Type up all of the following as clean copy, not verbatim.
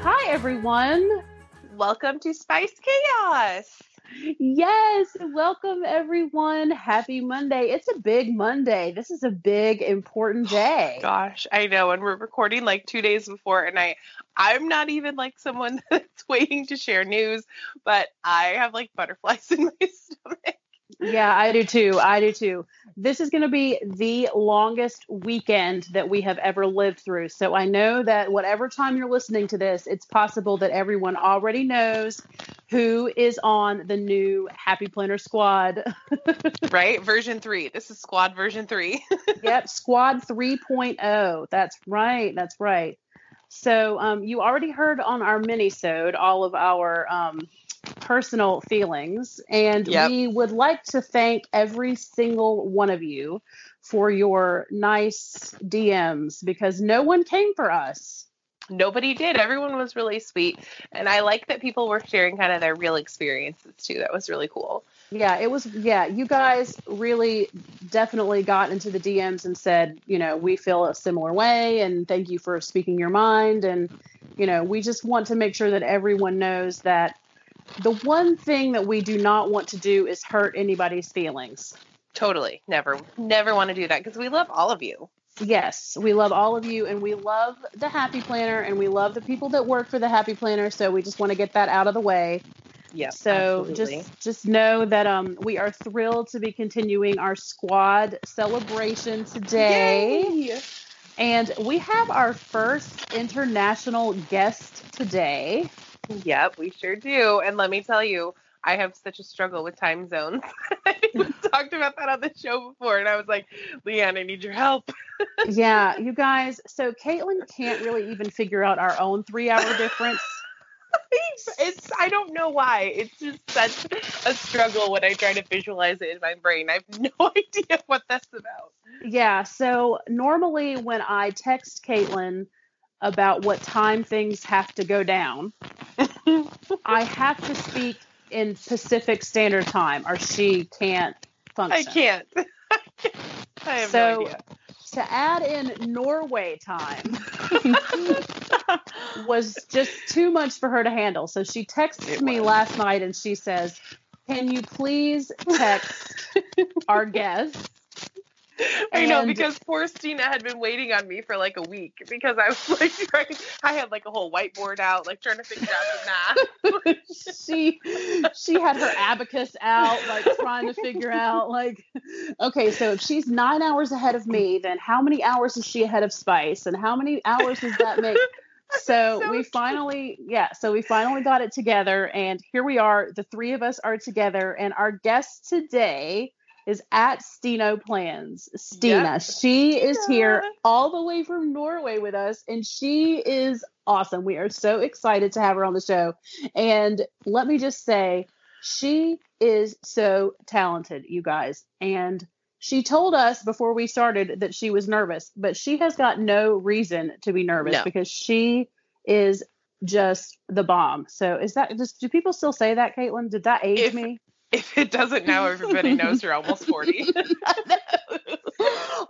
Hi, everyone. Welcome to Spice Chaos. Yes. Welcome, everyone. Happy Monday. It's a big Monday. This is a big, important day. Oh, gosh, I know. And we're recording like 2 days before. And I'm not even like someone that's waiting to share news, but I have like butterflies in my stomach. Yeah, I do too. This is going to be the longest weekend that we have ever lived through. So I know that whatever time you're listening to this, it's possible that everyone already knows who is on the new Happy Planner squad. Right? Version 3. This is squad version 3. Yep. Squad 3.0. That's right. So you already heard on our mini-sode all of our personal feelings, and we would like to thank every single one of you for your nice DMs, because no one came for us. Nobody did. Everyone was really sweet, and I like that people were sharing kind of their real experiences too. That was really cool. You guys really definitely got into the DMs and said, you know, we feel a similar way, and thank you for speaking your mind, and you know, we just want to make sure that everyone knows that the one thing that we do not want to do is hurt anybody's feelings. Totally. Never want to do that, because we love all of you. Yes, we love all of you, and we love the Happy Planner, and we love the people that work for the Happy Planner, so we just want to get that out of the way. Yeah. So absolutely. Just know that we are thrilled to be continuing our squad celebration today. Yay! And we have our first international guest today. Yep, we sure do. And let me tell you, I have such a struggle with time zones. I think we've talked about that on the show before, and I was like, Leanne, I need your help. Yeah, you guys. So Caitlin can't really even figure out our own 3-hour difference. I don't know why. It's just such a struggle when I try to visualize it in my brain. I have no idea what that's about. Yeah, so normally when I text Caitlin about what time things have to go down, I have to speak in Pacific Standard Time, or she can't function. I can't. I have no idea. To add in Norway time was just too much for her to handle. So she texted me last night, and she says, "Can you please text our guest?" I know, because poor Stina had been waiting on me for like a week, because I was like, I had like a whole whiteboard out, like trying to figure out the math. She had her abacus out, like trying to figure out, like, okay, so if she's 9 hours ahead of me, then how many hours is she ahead of Spice, and how many hours does that make? So we finally got it together, and here we are. The three of us are together, and our guest today is at Stina O Plans. Stina. Yep. She is here all the way from Norway with us, and she is awesome. We are so excited to have her on the show. And let me just say, she is so talented, you guys. And she told us before we started that she was nervous, but she has got no reason to be nervous because she is just the bomb. So do people still say that, Caitlin? Did that age me? If it doesn't now, everybody knows you're almost 40.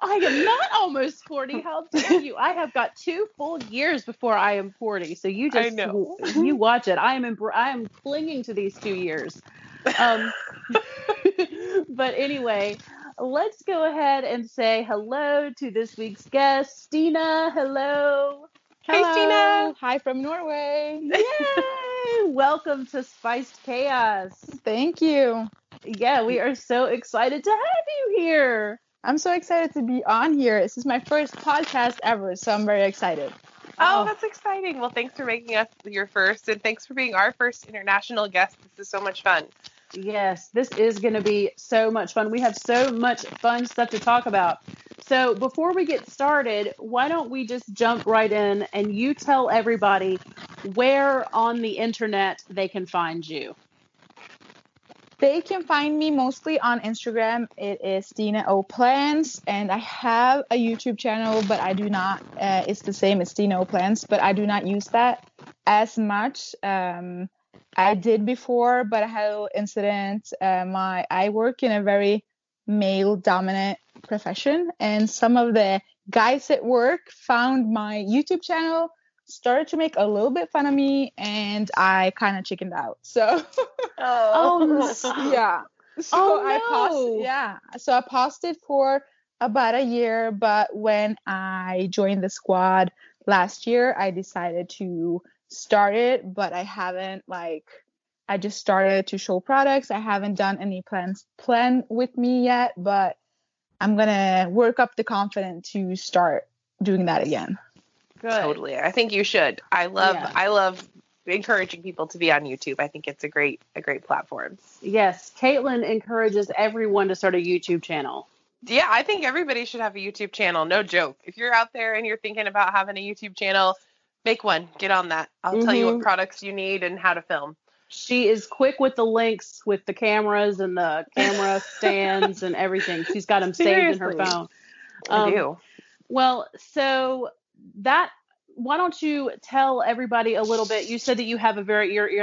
I am not almost 40. How dare you? I have got 2 full years before I am 40. So you just, you watch it. I am clinging to these 2 years. But anyway, let's go ahead and say hello to this week's guest, Stina. Hello. Hey, Stina. Hi from Norway. Yay. Welcome to Spiced Chaos. Thank you. Yeah, we are so excited to have you here. I'm so excited to be on here. This is my first podcast ever, so I'm very excited. Oh, that's exciting. Well, thanks for making us your first, and thanks for being our first international guest. This is so much fun. Yes, this is going to be so much fun. We have so much fun stuff to talk about. So before we get started, why don't we just jump right in and you tell everybody where on the internet they can find you. They can find me mostly on Instagram. It is Stina O Plans, and I have a YouTube channel, but I do not. It's the same as Stina O Plans, but I do not use that as much. I did before, but I had a little incident. I work in a very male-dominant profession, and some of the guys at work found my YouTube channel, started to make a little bit fun of me, and I kind of chickened out. So, yeah. So I posted for about a year, but when I joined the squad last year, I decided to start it, but I haven't, I just started to show products. I haven't done any plan with me yet, but I'm going to work up the confidence to start doing that again. Good. Totally. I think you should. I love encouraging people to be on YouTube. I think it's a great platform. Yes. Caitlin encourages everyone to start a YouTube channel. Yeah. I think everybody should have a YouTube channel. No joke. If you're out there and you're thinking about having a YouTube channel, make one, get on that. I'll tell you what products you need and how to film. She is quick with the links, with the cameras and the camera stands and everything. She's got them saved in her phone. I do. Well, so why don't you tell everybody a little bit? You said that you're in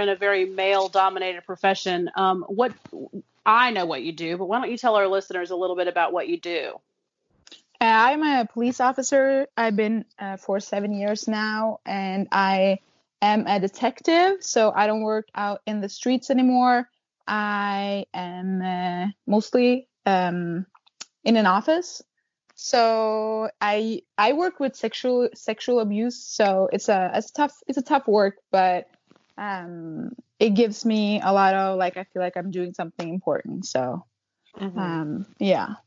a very male-dominated profession. I know what you do, but why don't you tell our listeners a little bit about what you do? I'm a police officer. I've been for 7 years now, and I am a detective, so I don't work out in the streets anymore. I am mostly in an office. So I work with sexual abuse, so it's a tough work, but it gives me a lot of I feel like I'm doing something important. So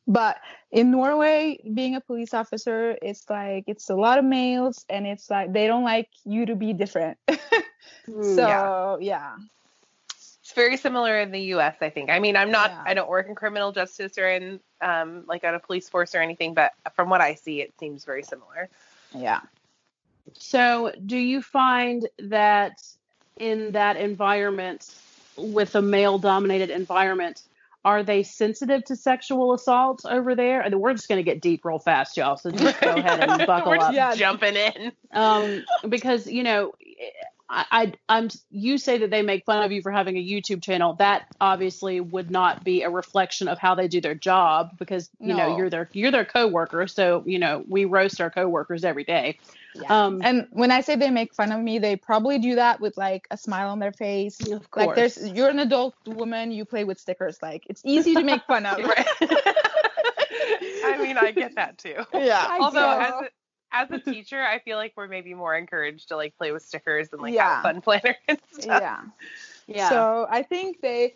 but in Norway, being a police officer, it's a lot of males, and it's they don't like you to be different. So yeah. It's very similar in the U.S., I think. I mean, I don't work in criminal justice or in on a police force or anything, but from what I see, it seems very similar. Yeah. So do you find that in that environment, with a male-dominated environment, are they sensitive to sexual assault over there? And we're just going to get deep real fast, y'all, so just go ahead and buckle up. We're just jumping in. Because, you say that they make fun of you for having a YouTube channel. That obviously would not be a reflection of how they do their job, because you're their coworker. So we roast our coworkers every day. Yeah. And when I say they make fun of me, they probably do that with a smile on their face. Of course. You're an adult woman. You play with stickers. It's easy to make fun of. Right? I mean, I get that too. Yeah. Although as a teacher, I feel like we're maybe more encouraged to play with stickers and have fun planner and stuff. Yeah. Yeah. So I think they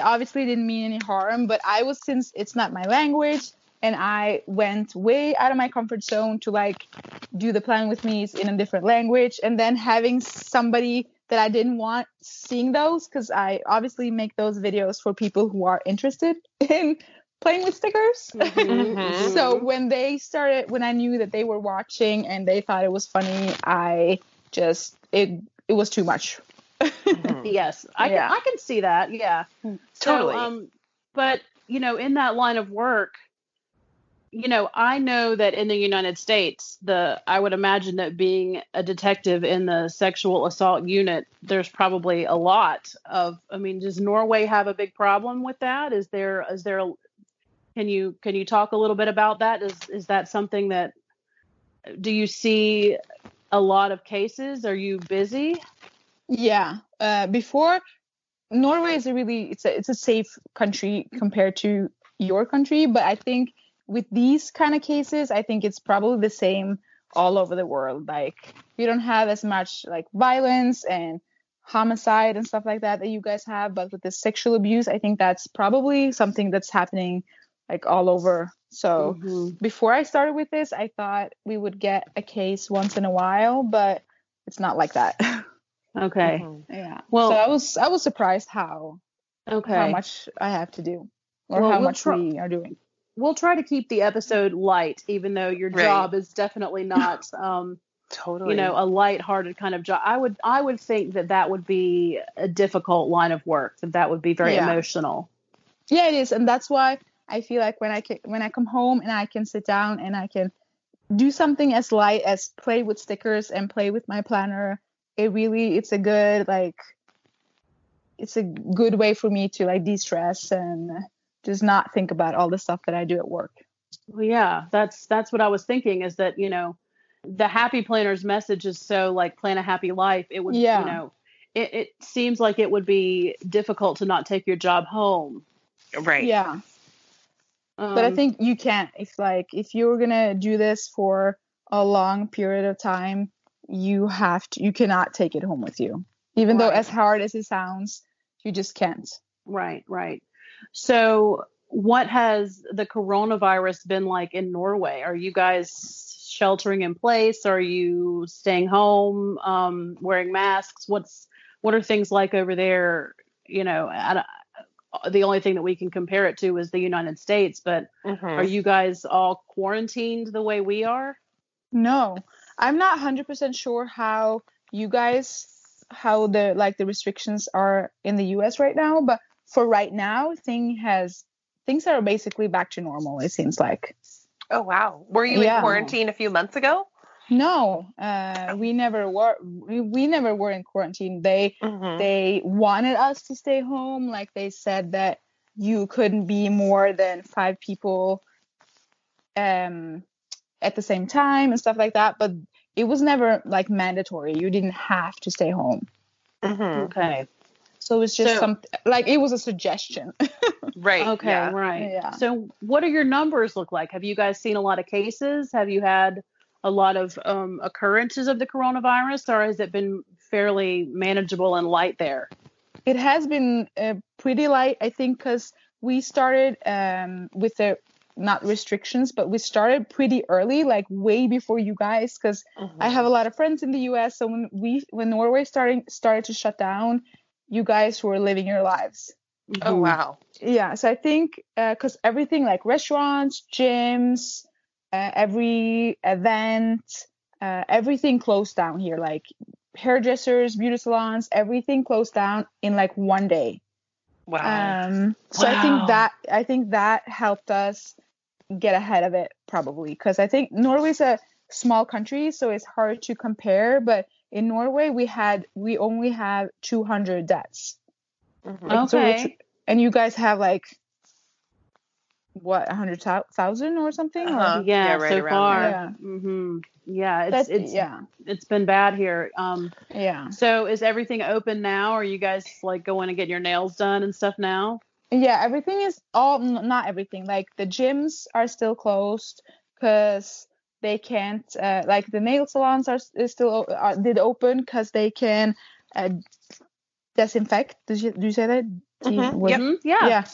obviously didn't mean any harm, but since it's not my language, and I went way out of my comfort zone to do the plan with me in a different language, and then having somebody that I didn't want seeing those, because I obviously make those videos for people who are interested in playing with stickers. Mm-hmm. So when I knew that they were watching and they thought it was funny, it was too much. Mm-hmm. Yes. I can see that. Yeah, totally. So, but in that line of work, I know that in the United States, I would imagine that being a detective in the sexual assault unit, there's probably a lot of, does Norway have a big problem with that? Can you talk a little bit about that? Is that something that, do you see a lot of cases? Are you busy? Yeah. Before, Norway is it's a safe country compared to your country, but I think with these kind of cases, I think it's probably the same all over the world. You don't have as much violence and homicide and stuff like that you guys have, but with the sexual abuse, I think that's probably something that's happening all over So before I started with this, I thought we would get a case once in a while, but it's not like that. Okay. Yeah. Well, so I was surprised how much I have to do or how much we are doing. We'll try to keep the episode light, even though your job is definitely not, totally, you know, a lighthearted kind of job. I would think that would be a difficult line of work. That would be very emotional. Yeah, it is. And that's why I feel like when I come home and I can sit down and I can do something as light as play with stickers and play with my planner, it's a good way for me to like de-stress and just not think about all the stuff that I do at work. Well, yeah, that's what I was thinking, is that, you know, the Happy Planner's message is so like plan a happy life. It would, you know, it seems like it would be difficult to not take your job home. Right. Yeah. But I think you can't. If you're going to do this for a long period of time, you cannot take it home with you, even though as hard as it sounds, you just can't. Right. Right. So what has the coronavirus been like in Norway? Are you guys sheltering in place? Are you staying home, wearing masks? What are things like over there? You know, the only thing that we can compare it to is the United States, but are you guys all quarantined the way we are? No, I'm not 100% sure how the restrictions are in the US right now, but for right now, things are basically back to normal, it seems like. Oh, wow. Were you in quarantine a few months ago? No, we never were in quarantine. They wanted us to stay home. Like, they said that you couldn't be more than 5 people at the same time and stuff like that. But it was never like mandatory. You didn't have to stay home. Mm-hmm. Okay. So it was just something like, it was a suggestion. Right. Okay. Yeah. Right. Yeah. So what do your numbers look like? Have you guys seen a lot of cases? Have you had a lot of occurrences of the coronavirus, or has it been fairly manageable and light there? It has been pretty light, I think, because we started with the, not restrictions, but we started pretty early, like way before you guys, because I have a lot of friends in the US. So when Norway started to shut down, you guys were living your lives. Mm-hmm. Oh, wow. Yeah. So I think because everything like restaurants, gyms, every event, everything closed down here, like hairdressers, beauty salons, everything closed down in like one day. Wow. So wow. I think that helped us get ahead of it, probably, because I think Norway's a small country, so it's hard to compare. But in Norway, we only have 200 deaths. Mm-hmm. Like, okay. So and you guys have like, what, 100,000 or something? Uh-huh. Yeah, right, so far. Yeah. Mm-hmm. Yeah, it's been bad here. Yeah. So is everything open now? Are you guys like going to get your nails done and stuff now? Yeah, everything is not everything. Like, the gyms are still closed because they can't. Like, the nail salons did open because they can disinfect. Did you say that? Mm-hmm. Yep. Yeah. Yeah.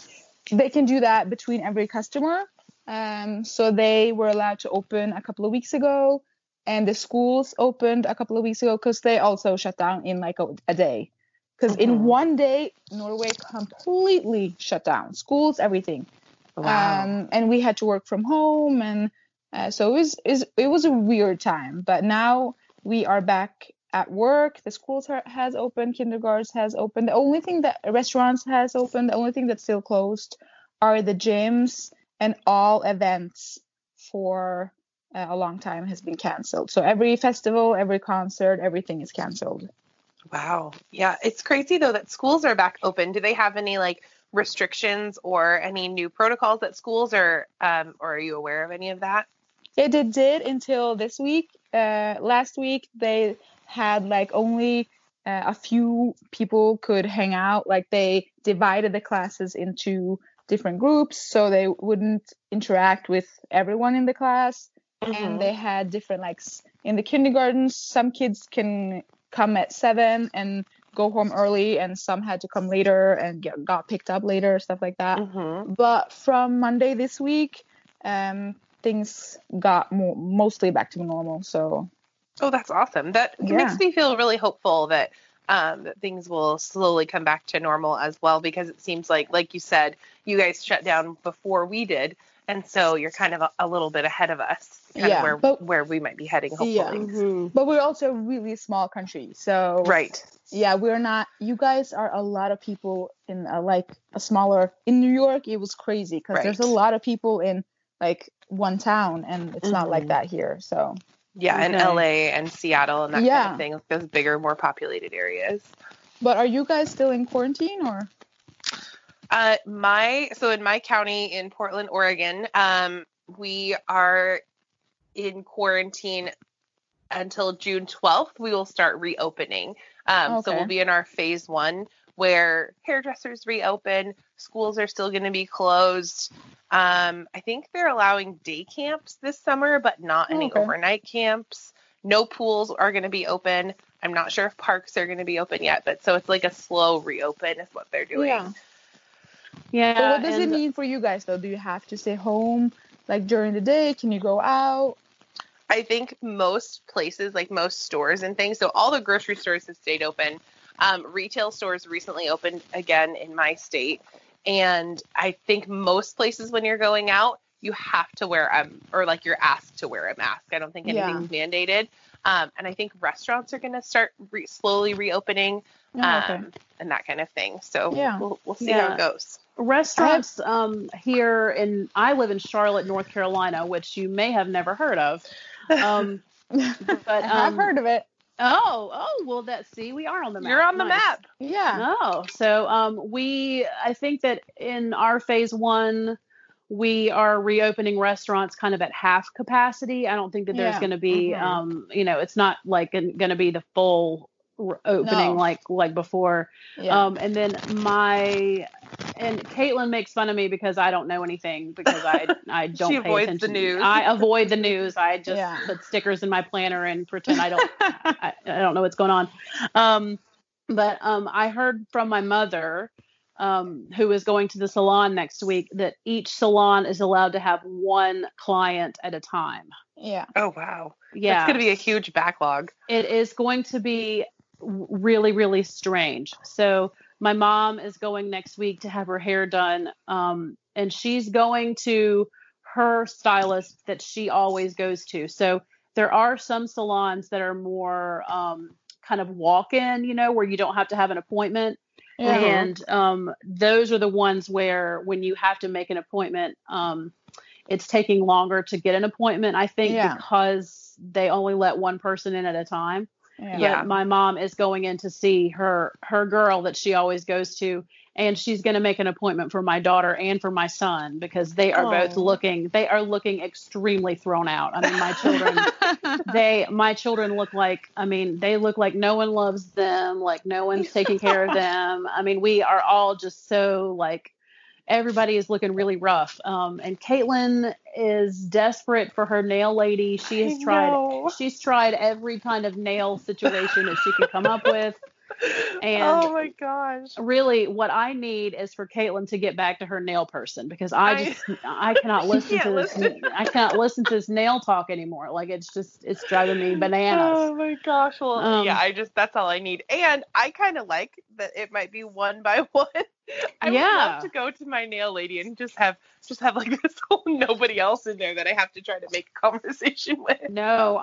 They can do that between every customer. So they were allowed to open a couple of weeks ago, and the schools opened a couple of weeks ago because they also shut down in like a day. Because in one day, Norway completely shut down schools, everything. Wow. And we had to work from home. And so it was a weird time. But now we are back at work. The schools has opened, kindergartens has opened. The only thing that restaurants has opened, the only thing that's still closed are the gyms, and all events for a long time has been canceled. So every festival, every concert, everything is canceled. Wow. Yeah. It's crazy though that schools are back open. Do they have any like restrictions or any new protocols at schools, or are you aware of any of that? Yeah, they did until this week. Last week they had like only a few people could hang out. Like, they divided the classes into different groups so they wouldn't interact with everyone in the class. Mm-hmm. And they had different, like, in the kindergartens, some kids can come at 7 and go home early, and some had to come later and got picked up later, stuff like that. Mm-hmm. But from Monday this week, things got mostly back to normal. So, oh, that's awesome. That makes me feel really hopeful that that things will slowly come back to normal as well, because it seems like you said, you guys shut down before we did. And so you're kind of a little bit ahead of us, where we might be heading, hopefully. Yeah. Mm-hmm. But we're also a really small country. So, right. Yeah, we're not, you guys are a lot of people in a smaller, in New York, it was crazy because there's a lot of people in one town, and it's not like that here. So, yeah, in LA and Seattle and that kind of thing, those bigger, more populated areas. But are you guys still in quarantine or? In my county in Portland, Oregon, we are in quarantine until June 12th. We will start reopening. So we'll be in our phase one where hairdressers reopen, schools are still going to be closed. I think they're allowing day camps this summer, but not any overnight camps. No pools are going to be open. I'm not sure if parks are going to be open yet, but so it's a slow reopen is what they're doing. Yeah. But what does it mean for you guys, though? Do you have to stay home, during the day? Can you go out? I think most places, most stores and things, so all the grocery stores have stayed open. Retail stores recently opened again in my state. And I think most places when you're going out, you have to wear, you're asked to wear a mask. I don't think anything's mandated. And I think restaurants are going to start slowly reopening and that kind of thing. So we'll see how it goes. Restaurants here I live in Charlotte, North Carolina, which you may have never heard of. But I've heard of it. Oh, well, we are on the map. You're on the map. Yeah. Oh, so I think that in our phase one, we are reopening restaurants kind of at half capacity. I don't think that there's going to be, it's not going to be the full opening like before. Yeah. And then Caitlin makes fun of me because I don't know anything because I don't pay attention. The news. I avoid the news. I just put stickers in my planner and pretend I don't, I don't know what's going on. But I heard from my mother, who is going to the salon next week, that each salon is allowed to have one client at a time. Yeah. Oh, wow. Yeah. It's going to be a huge backlog. It is going to be really, really strange. So my mom is going next week to have her hair done, and she's going to her stylist that she always goes to. So there are some salons that are more kind of walk-in, where you don't have to have an appointment. Uh-huh. And those are the ones where when you have to make an appointment, it's taking longer to get an appointment, I think, because they only let one person in at a time. Yeah. But my mom is going in to see her girl that she always goes to, and she's going to make an appointment for my daughter and for my son, because they are both looking extremely thrown out. I mean, my children, look like, they look like no one loves them. No one's taking care of them. We are all just so everybody is looking really rough. And Caitlin is desperate for her nail lady. She's tried every kind of nail situation that she could come up with. And oh my gosh, really what I need is for Caitlin to get back to her nail person, because I cannot listen to this. I cannot listen to this nail talk anymore. It's driving me bananas. Oh my gosh. Well, that's all I need. And I kind of like that. It might be one by one. I would love to go to my nail lady and just have this whole nobody else in there that I have to try to make a conversation with. No,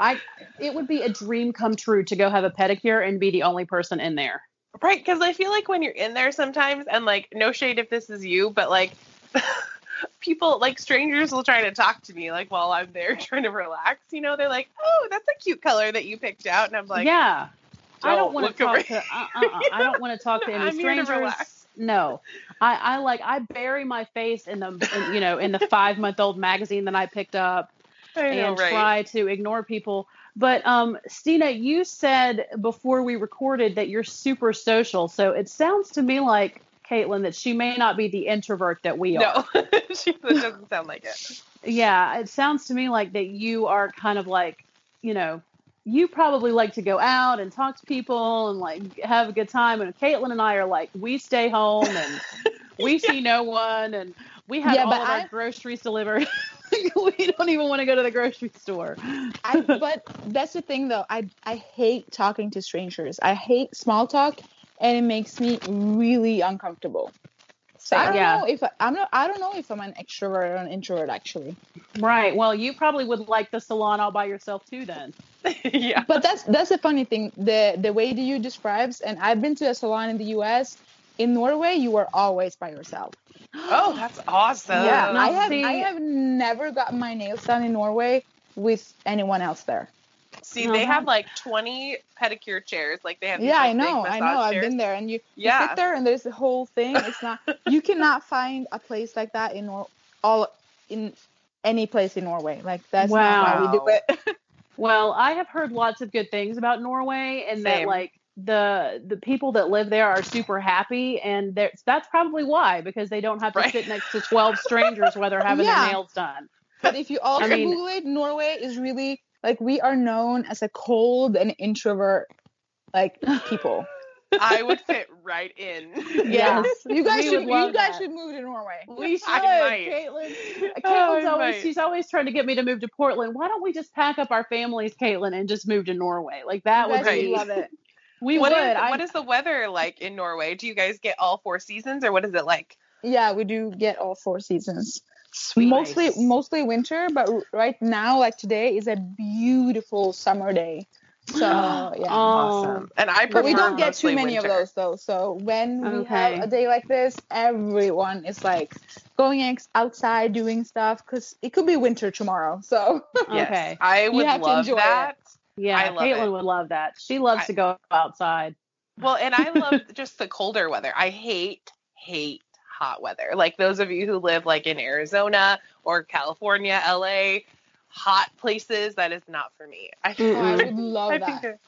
it would be a dream come true to go have a pedicure and be the only person in there. Right, because I feel like when you're in there sometimes, and no shade if this is you, but people, strangers will try to talk to me, while I'm there trying to relax, they're like, oh, that's a cute color that you picked out. And I'm like, yeah, I don't want to talk to, I don't want to talk to any strangers. Here to relax. No, I bury my face in the 5-month-old magazine that I picked up try to ignore people. But, Stina, you said before we recorded that you're super social. So it sounds to me like, Caitlin, that she may not be the introvert that we are. No, she doesn't sound like it. Yeah. It sounds to me like that you are kind of you probably like to go out and talk to people and have a good time. And Caitlin and I are we stay home and we see no one and we have all of our groceries delivered. We don't even want to go to the grocery store. But that's the thing, though. I hate talking to strangers. I hate small talk, and it makes me really uncomfortable. So I don't know if I'm an extrovert or an introvert, actually. Right. Well, you probably would like the salon all by yourself too, then. Yeah. But that's the funny thing. The way that you describes, and I've been to a salon in the U.S. In Norway, you are always by yourself. Oh, that's awesome. Yeah. I have never gotten my nails done in Norway with anyone else there. See, they have like 20 pedicure chairs. Like they have. Yeah, like, I know. Chairs. I've been there, and you sit there, and there's the whole thing. It's not. You cannot find a place like that in any place in Norway. Like that's not why we do it. Well, I have heard lots of good things about Norway, and that like the people that live there are super happy, and that's probably why, because they don't have to sit next to 12 strangers while they're having their nails done. But if you also Google it, Norway is really. Like, we are known as a cold and introvert, like, people. I would fit right in. Yes. You guys should move to Norway. We should, Caitlin. She's always trying to get me to move to Portland. Why don't we just pack up our families, Caitlin, and just move to Norway? Like, that would be. Love it. What is the weather like in Norway? Do you guys get all four seasons, or what is it like? Yeah, we do get all four seasons. Sweet. Mostly winter, but right now, like today, is a beautiful summer day. So awesome. And I prefer. But we don't get too many of those though. So when we have a day like this, everyone is like going outside doing stuff because it could be winter tomorrow. So I would love that. Yeah, Caitlin would love that. She loves to go outside. Well, and I love just the colder weather. I hate hot weather. Like those of you who live like in Arizona or California, LA, hot places, that is not for me. I would love that.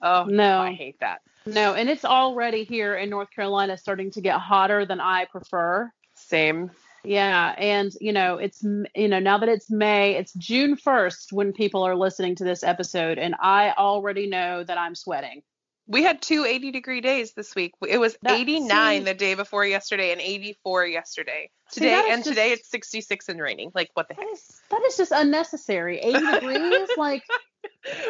No, I hate that. No, and it's already here in North Carolina starting to get hotter than I prefer. Same. Yeah, and it's now that it's May, it's June 1st when people are listening to this episode, and I already know that I'm sweating. We had two 80-degree days this week. It was 89 the day before yesterday and 84 yesterday. Today it's 66 and raining. Like, what the heck? That is just unnecessary. 80 degrees? I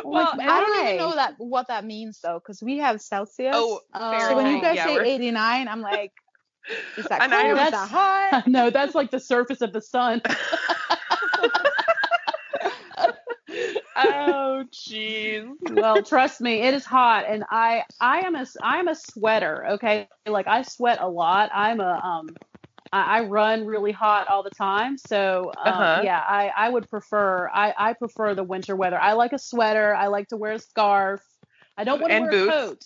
don't even know what that means, though, because we have Celsius. Oh, so when you guys say 89, I'm like, is that cold? Is that hot? No, that's like the surface of the sun. Oh, geez. Well, trust me, it is hot, and I am a sweater. Okay, like I sweat a lot. I run really hot all the time. So I would prefer. I prefer the winter weather. I like a sweater. I like to wear a scarf. I don't want to wear a coat.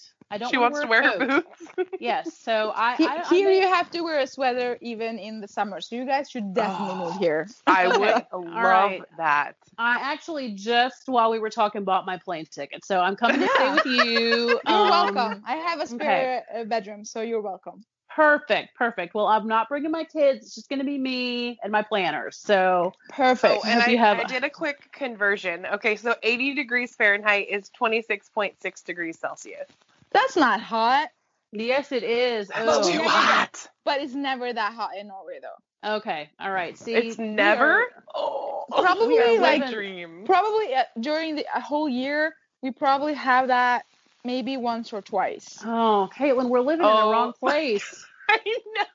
She wants to wear her boots. Yes. So you have to wear a sweater even in the summer. So you guys should definitely move here. I would love that. I actually just while we were talking bought my plane ticket. So I'm coming to stay with you. You're welcome. I have a spare bedroom. So you're welcome. Perfect. Well, I'm not bringing my kids. It's just going to be me and my planners. So perfect. Oh, and I did a quick conversion. Okay. So 80 degrees Fahrenheit is 26.6 degrees Celsius. That's not hot. Yes, it is. That's too hot. But it's never that hot in Norway, though. Okay. All right. See, it's never. During the whole year, we probably have that maybe once or twice. Oh, Caitlin, we're living in the wrong place. I know.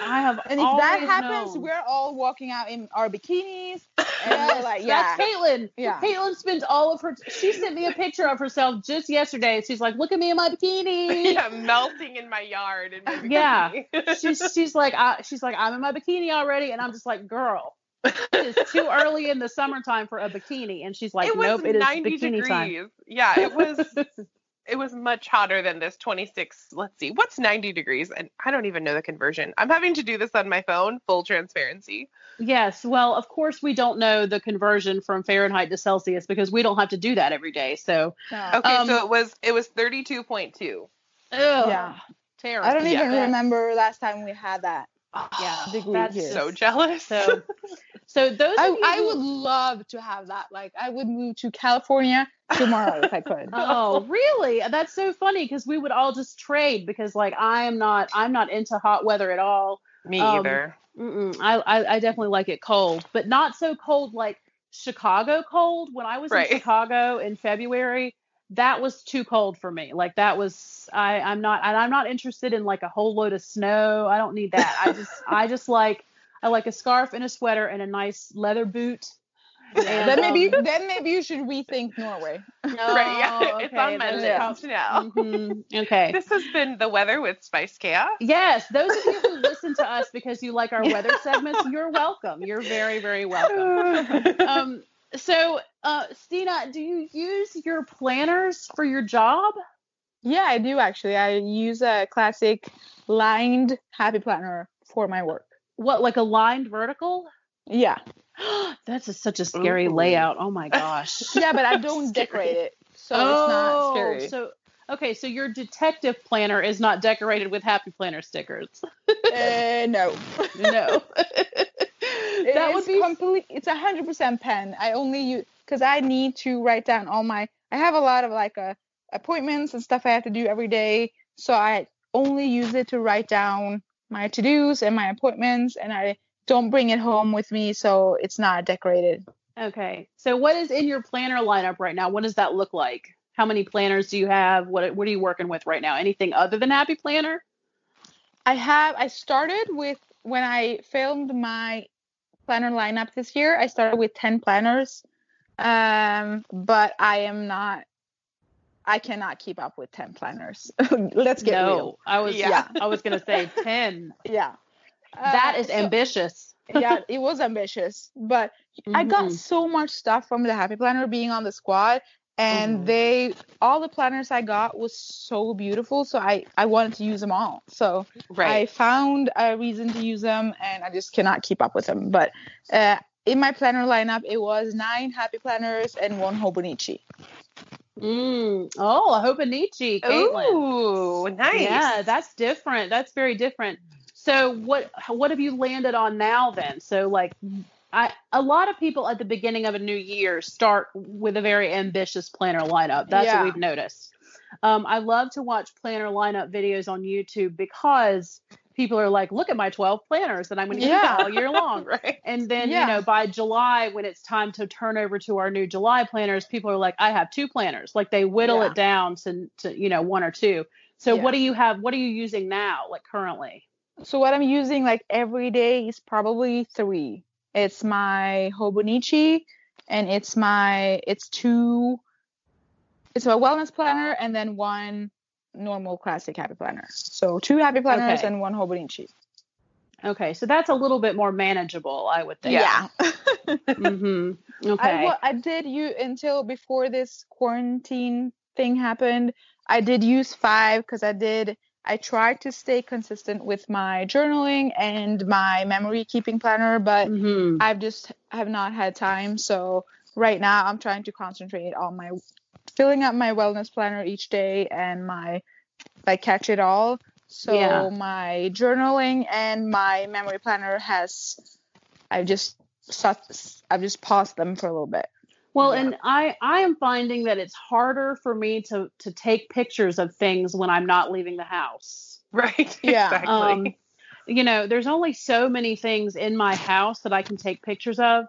And if that happens, we're all walking out in our bikinis. And like, that's Caitlin. Yeah. Caitlin spends all of her. She sent me a picture of herself just yesterday. She's like, "Look at me in my bikini." Yeah, melting in my yard. In my bikini. Yeah. She's like, "I'm in my bikini already," and I'm just like, "Girl, it is too early in the summertime for a bikini." And she's like, "Nope, it is bikini time." Yeah, it was. It was much hotter than this 26. Let's see, what's 90 degrees? And I don't even know the conversion. I'm having to do this on my phone, full transparency. Yes. Well, of course, we don't know the conversion from Fahrenheit to Celsius because we don't have to do that every day. So, okay. So it was 32.2. Ugh, yeah. Terrible. I don't even remember last time we had that. Yeah. That's so jealous. So those I would love to have that. Like, I would move to California tomorrow if I could. Oh, really? That's so funny because we would all just trade because, like, I'm not into hot weather at all. Me either. I definitely like it cold, but not so cold like Chicago cold. When I was in Chicago in February, that was too cold for me. Like that was, I'm not interested in like a whole load of snow. I don't need that. I like a scarf and a sweater and a nice leather boot. And, then maybe you should rethink Norway. Okay. It's on my list now. Okay. This has been The Weather with Spice Chaos. Yes. Those of you who listen to us because you like our weather segments, you're welcome. You're very, very welcome. So, Stina, do you use your planners for your job? Yeah, I do actually. I use a classic lined Happy Planner for my work. What, like a lined vertical? Yeah. That's such a scary layout. Oh my gosh. Yeah, but I don't decorate it. So it's not scary. So your detective planner is not decorated with Happy Planner stickers. No. It's 100% pen. I only use, because I need to write down all my, I have a lot of like appointments and stuff I have to do every day. So I only use it to write down my to-dos and my appointments, and I don't bring it home with me, so it's not decorated. Okay. So what is in your planner lineup right now? What does that look like? How many planners do you have? What are you working with right now? Anything other than Happy Planner? I started with, when I filmed my planner lineup this year, I started with 10 planners. But I cannot keep up with 10 planners. Let's get real. I was going to say 10. Yeah. That is ambitious. Yeah, it was ambitious, but I got so much stuff from the Happy Planner being on the squad, and all the planners I got was so beautiful, so I wanted to use them all. So I found a reason to use them, and I just cannot keep up with them. But in my planner lineup, it was 9 Happy Planners and 1 Hobonichi. Oh, a Hobonichi, Caitlin. Ooh, nice. Yeah, that's different. That's very different. So what have you landed on now then? So like a lot of people at the beginning of a new year start with a very ambitious planner lineup. That's what we've noticed. I love to watch planner lineup videos on YouTube because people are like, look at my 12 planners that I'm going to keep all year long. Right. And then, by July, when it's time to turn over to our new July planners, people are like, I have 2 planners. Like they whittle it down to 1 or 2. So what do you have? What are you using now? Like currently? So what I'm using like every day is probably 3. It's my Hobonichi, and it's my wellness planner, and then 1 normal classic Happy Planner. So 2 Happy Planners and 1 Hobonichi. Okay, so that's a little bit more manageable, I would think. Yeah. Okay. I did use, until before this quarantine thing happened, I did use 5 because I tried to stay consistent with my journaling and my memory keeping planner, but I've not had time. So right now I'm trying to concentrate on my filling up my wellness planner each day and my catch it all. So my journaling and my memory planner I've just paused them for a little bit. Well, and I am finding that it's harder for me to take pictures of things when I'm not leaving the house. Right. Yeah. Exactly. There's only so many things in my house that I can take pictures of.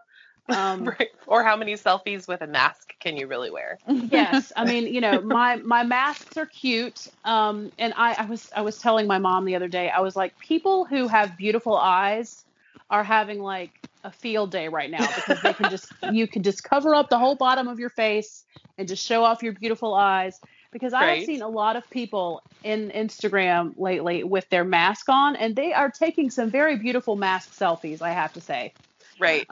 Right. Or how many selfies with a mask can you really wear? Yes. I mean, my masks are cute. And I was telling my mom the other day, I was like, people who have beautiful eyes are having like a field day right now because they can just you can just cover up the whole bottom of your face and just show off your beautiful eyes, because I have seen a lot of people in Instagram lately with their mask on, and they are taking some very beautiful mask selfies, I have to say. Right.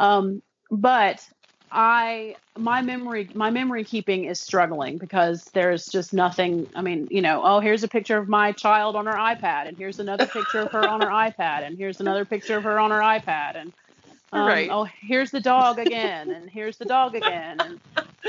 But my memory keeping is struggling because there's just nothing. I mean, here's a picture of my child on her iPad, and here's another picture of her on her iPad, and here's another picture of her on her iPad, and here's the dog again, and here's the dog again.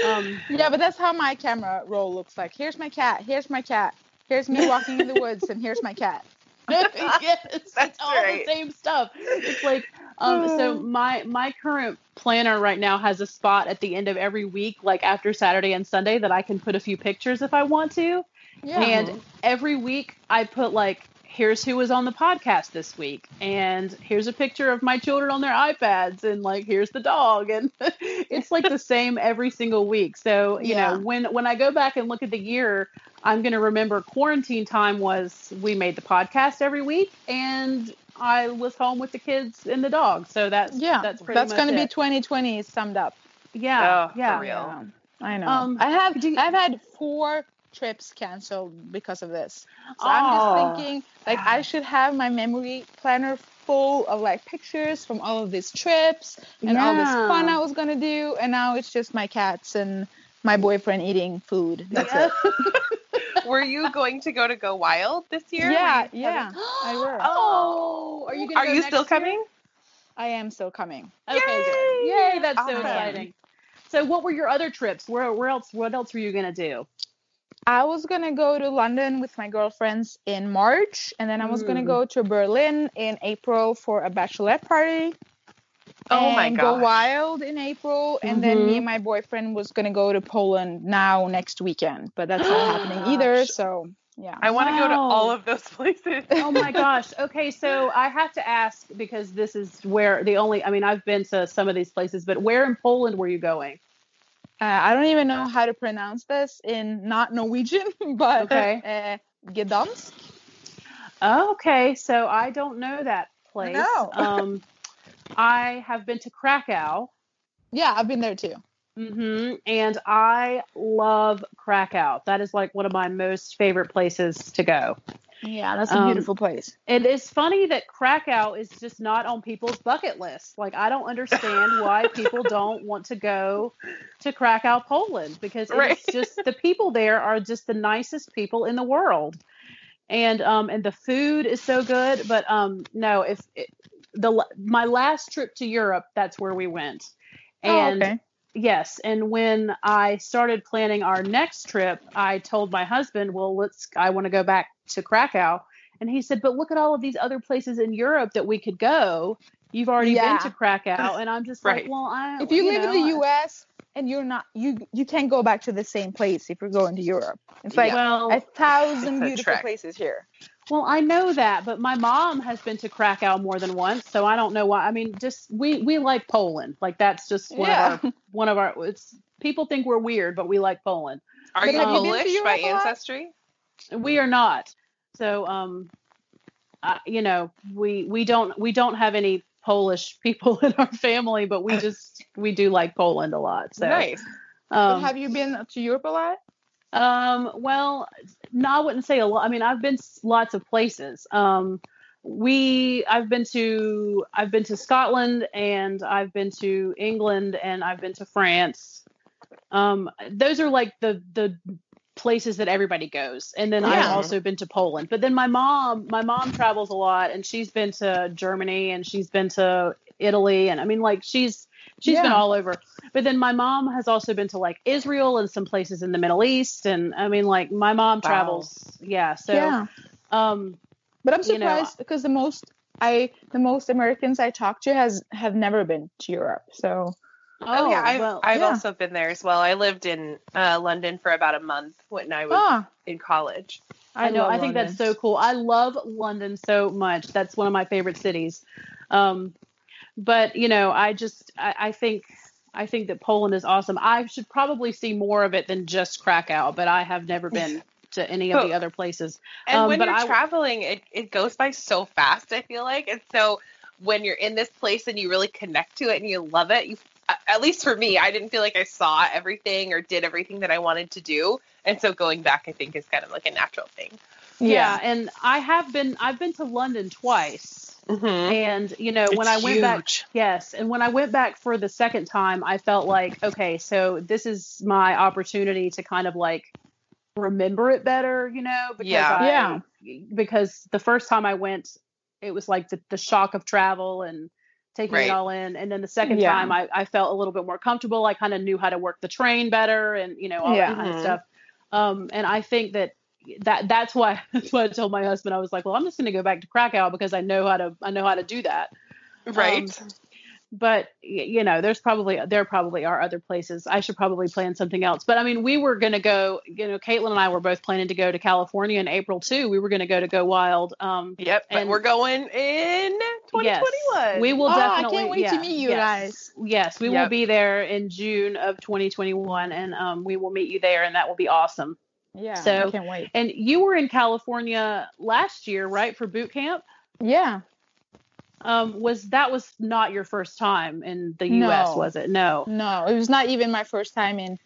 And, but that's how my camera roll looks like. Here's my cat. Here's my cat. Here's me walking in the woods, and here's my cat. Yes, that's all the same stuff. It's like so my current planner right now has a spot at the end of every week, like after Saturday and Sunday, that I can put a few pictures if I want to. Yeah. And every week I put like here's who was on the podcast this week, and here's a picture of my children on their iPads, and like, here's the dog. And it's like the same every single week. So, you know, when I go back and look at the year, I'm going to remember quarantine time was we made the podcast every week and I was home with the kids and the dog. So that's going to be 2020 summed up. Yeah. Oh, yeah. For real. I know. I've had 4 trips canceled because of this. So I'm just thinking, like, I should have my memory planner full of like pictures from all of these trips and all this fun I was going to do. And now it's just my cats and my boyfriend eating food. That's it. Were you going to go wild this year? Yeah. Yeah. I will. Oh, are you still coming? Year? I am still coming. Okay. Yay! Yay, that's so exciting. So what were your other trips? What else were you going to do? I was going to go to London with my girlfriends in March, and then I was going to go to Berlin in April for a bachelorette party. Oh my God. Go Wild in April, and then me and my boyfriend was going to go to Poland next weekend, but that's not happening either, so yeah. I want to go to all of those places. Oh my gosh. Okay, so I have to ask, because this is where I've been to some of these places, but where in Poland were you going? I don't even know how to pronounce this in not Norwegian, but Gdansk. Okay, so I don't know that place. No. I have been to Krakow. Yeah, I've been there too. Mm-hmm. And I love Krakow. That is like one of my most favorite places to go. Yeah, that's a beautiful place. It is funny that Krakow is just not on people's bucket list. Like, I don't understand why people don't want to go to Krakow, Poland, because it's just, the people there are just the nicest people in the world. And the food is so good, but no, my last trip to Europe, that's where we went. And yes, and when I started planning our next trip, I told my husband, well, I want to go back to Krakow. And he said, but look at all of these other places in Europe that we could go. You've already been to Krakow. And I'm just like, well, if you live in the US and you're not, you can't go back to the same place if you're going to Europe. It's like 1,000 beautiful places here. Well, I know that, but my mom has been to Krakow more than once, so I don't know why. I mean, just we like Poland. Like, that's just one of our it's, people think we're weird, but we like Poland. Are you Polish by ancestry? We are not. So, we don't have any Polish people in our family, but we do like Poland a lot. So nice. But have you been to Europe a lot? Well, no, I wouldn't say a lot. I mean, I've been lots of places. I've been to Scotland, and I've been to England, and I've been to France. Those are like the places that everybody goes. And then I've also been to Poland, but then my mom travels a lot, and she's been to Germany, and she's been to Italy. And I mean, like, she's been all over, but then my mom has also been to like Israel and some places in the Middle East. And I mean, like, my mom travels. Yeah. So, but I'm surprised, because the most Americans I talk to have never been to Europe. So, I've also been there as well. I lived in London for about a month when I was in college. I know. I think London. That's so cool. I love London so much. That's one of my favorite cities. But you know, I think that Poland is awesome. I should probably see more of it than just Krakow, but I have never been to any of the other places. And when you're traveling, it goes by so fast, I feel like. And so when you're in this place and you really connect to it and you love it, at least for me, I didn't feel like I saw everything or did everything that I wanted to do. And so going back, I think, is kind of like a natural thing. Yeah. And I've been to London twice. Mm-hmm. And, you know, when I went back for the second time, I felt like, okay, so this is my opportunity to kind of like remember it better, you know, because the first time I went, it was like the shock of travel and taking it all in. And then the second time I felt a little bit more comfortable. I kind of knew how to work the train better and, you know, all that kind of stuff. And I think that's why I told my husband, I was like, well, I'm just going to go back to Krakow because I know how to do that. Right. But, you know, there probably are other places. I should probably plan something else. But I mean, we were going to go, you know, Caitlin and I were both planning to go to California in April too. We were going to go to Go Wild. Yep. And we're going in 2021. Yes, we will definitely. I can't wait to meet you guys. Yes. We will be there in June of 2021 and we will meet you there and that will be awesome. Yeah. So I can't wait. And you were in California last year, right? For boot camp? Yeah. Was not your first time in the U.S., was it? No, it was not even my first time in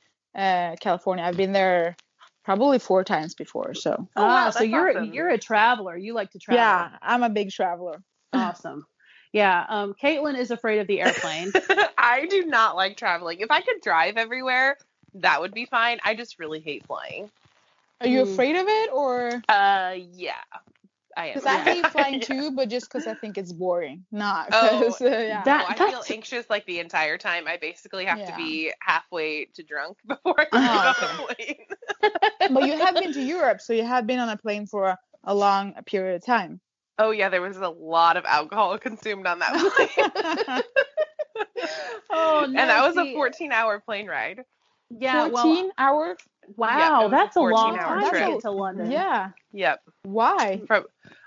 California. I've been there probably 4 times before. So, oh wow, so you're a traveler. You like to travel. Yeah, I'm a big traveler. Awesome. Yeah. Caitlin is afraid of the airplane. I do not like traveling. If I could drive everywhere, that would be fine. I just really hate flying. Are you afraid of it, or? Yeah. Because I hate flying too, but just because I think it's boring. Not because I feel anxious like the entire time. I basically have to be halfway to drunk before I can get on the plane. But you have been to Europe, so you have been on a plane for a long period of time. Oh yeah, there was a lot of alcohol consumed on that plane. Oh no! And that was a 14-hour plane ride. Yeah, 14 hours. Wow, yep, that's a long time to get to London. Yeah. Yep. Why?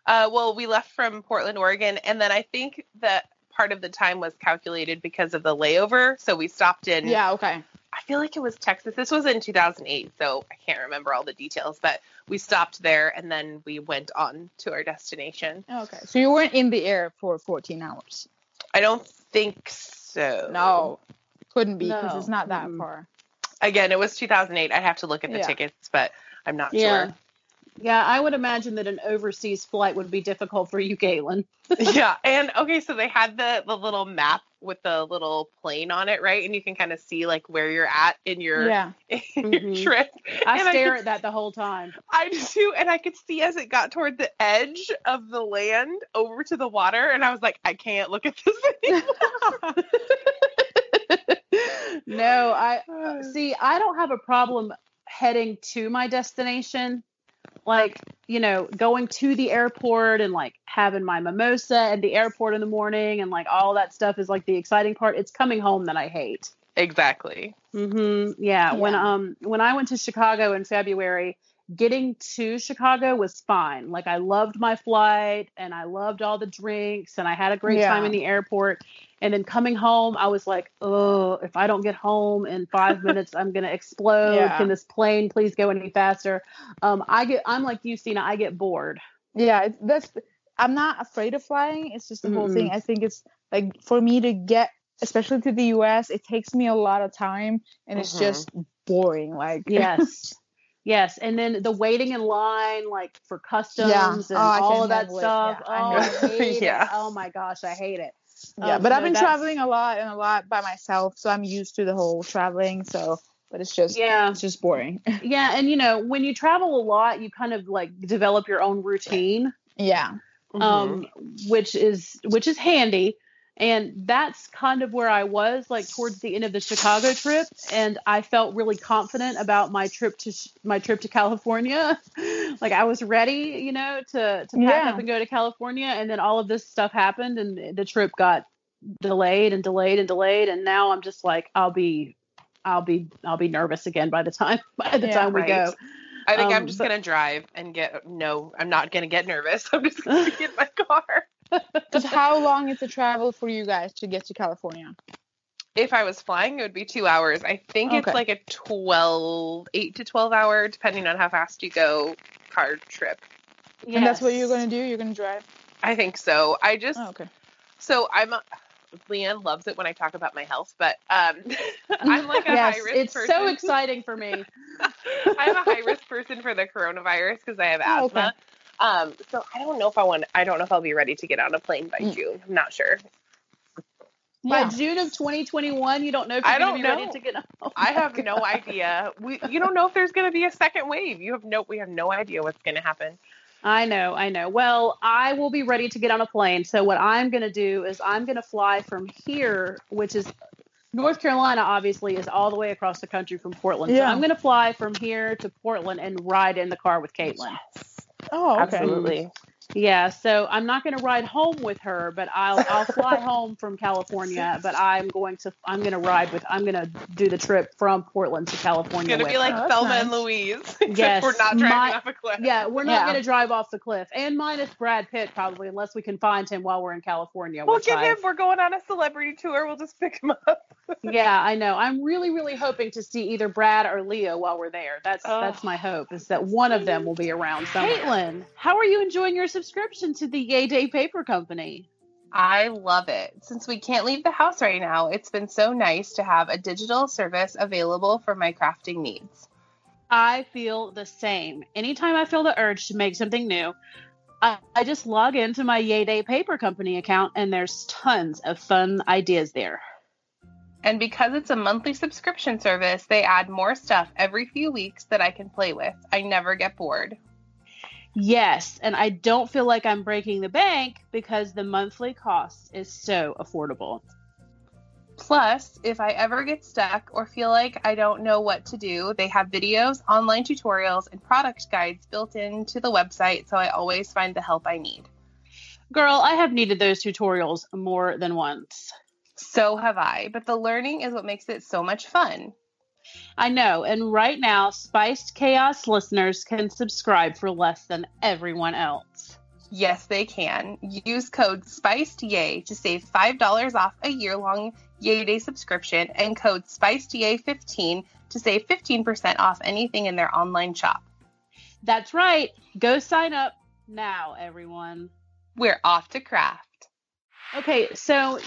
Well, we left from Portland, Oregon, and then I think that part of the time was calculated because of the layover, so we stopped in. Yeah, okay. I feel like it was Texas. This was in 2008, so I can't remember all the details, but we stopped there, and then we went on to our destination. Okay, so you weren't in the air for 14 hours? I don't think so. No, couldn't be because it's not that far. Again, it was 2008. I'd have to look at the tickets, but I'm not sure. Yeah, I would imagine that an overseas flight would be difficult for you, Caitlin. Yeah, and okay, so they had the little map with the little plane on it, right? And you can kind of see like where you're at in your, your trip. I stare at that the whole time. I do too, and I could see as it got toward the edge of the land over to the water, and I was like, I can't look at this anymore. No, I don't have a problem heading to my destination, like, you know, going to the airport and like having my mimosa at the airport in the morning and like all that stuff is like the exciting part. It's coming home that I hate. Exactly. Mm-hmm. Yeah. When I went to Chicago in February, getting to Chicago was fine. Like I loved my flight and I loved all the drinks and I had a great time in the airport. And then coming home, I was like, oh, if I don't get home in 5 minutes, I'm going to explode. Yeah. Can this plane please go any faster? I'm like you, Stina, I get bored. Yeah, I'm not afraid of flying. It's just the whole thing. I think it's like for me to get, especially to the US, it takes me a lot of time and it's just boring. Like, Yes, and then the waiting in line, like for customs and all of that stuff. Yeah, I hate it. Oh my gosh, I hate it. Yeah, but I've been traveling a lot by myself, so I'm used to the whole traveling. So, but it's just it's just boring. Yeah, and you know, when you travel a lot, you kind of like develop your own routine. Yeah. Which is handy. And that's kind of where I was like towards the end of the Chicago trip. And I felt really confident about my trip to California. Like I was ready, you know, to pack up and go to California. And then all of this stuff happened and the trip got delayed. And now I'm just like, I'll be nervous again by the time we go. I think I'm just going to drive and I'm not going to get nervous. I'm just going to get in my car. But how long is the travel for you guys to get to California? If I was flying, it would be 2 hours. I think it's like a 8 to 12 hour, depending on how fast you go, car trip. Yes. And that's what you're going to do? You're going to drive? I think so. So Leanne loves it when I talk about my health, but I'm like a high-risk person. It's so exciting for me. I'm a high-risk person for the coronavirus because I have asthma. Okay. So I don't know if I'll be ready to get on a plane by June. I'm not sure. Yeah. By June of 2021, you don't know if you're going to be ready to get on a plane. I have no idea. You don't know if there's going to be a second wave. We have no idea what's going to happen. I know. Well, I will be ready to get on a plane. So what I'm going to do is I'm going to fly from here, which is North Carolina, obviously, is all the way across the country from Portland. Yeah. So I'm going to fly from here to Portland and ride in the car with Caitlin. Yes. Oh, okay. Absolutely. Yeah, so I'm not going to ride home with her, but I'll fly home from California. But I'm going to do the trip from Portland to California. It's going to be like Thelma and Louise. Yes, we're not driving off a cliff. Yeah, we're not going to drive off the cliff, and minus Brad Pitt probably, unless we can find him while we're in California. We'll get him. We're going on a celebrity tour. We'll just pick him up. Yeah, I know. I'm really, really hoping to see either Brad or Leo while we're there. That's my hope, is that one of them will be around somewhere. Caitlin, how are you enjoying your subscription to the Yay Day Paper Company? I love it. Since we can't leave the house right now, it's been so nice to have a digital service available for my crafting needs. I feel the same. Anytime I feel the urge to make something new, I just log into my Yay Day Paper Company account, and there's tons of fun ideas there. And because it's a monthly subscription service, they add more stuff every few weeks that I can play with. I never get bored. Yes, and I don't feel like I'm breaking the bank because the monthly cost is so affordable. Plus, if I ever get stuck or feel like I don't know what to do, they have videos, online tutorials, and product guides built into the website, so I always find the help I need. Girl, I have needed those tutorials more than once. So have I, but the learning is what makes it so much fun. I know, and right now, Spiced Chaos listeners can subscribe for less than everyone else. Yes, they can. Use code SPICEDYAY to save $5 off a year-long Yay Day subscription, and code SPICEDYAY15 to save 15% off anything in their online shop. That's right. Go sign up now, everyone. We're off to craft. Okay, so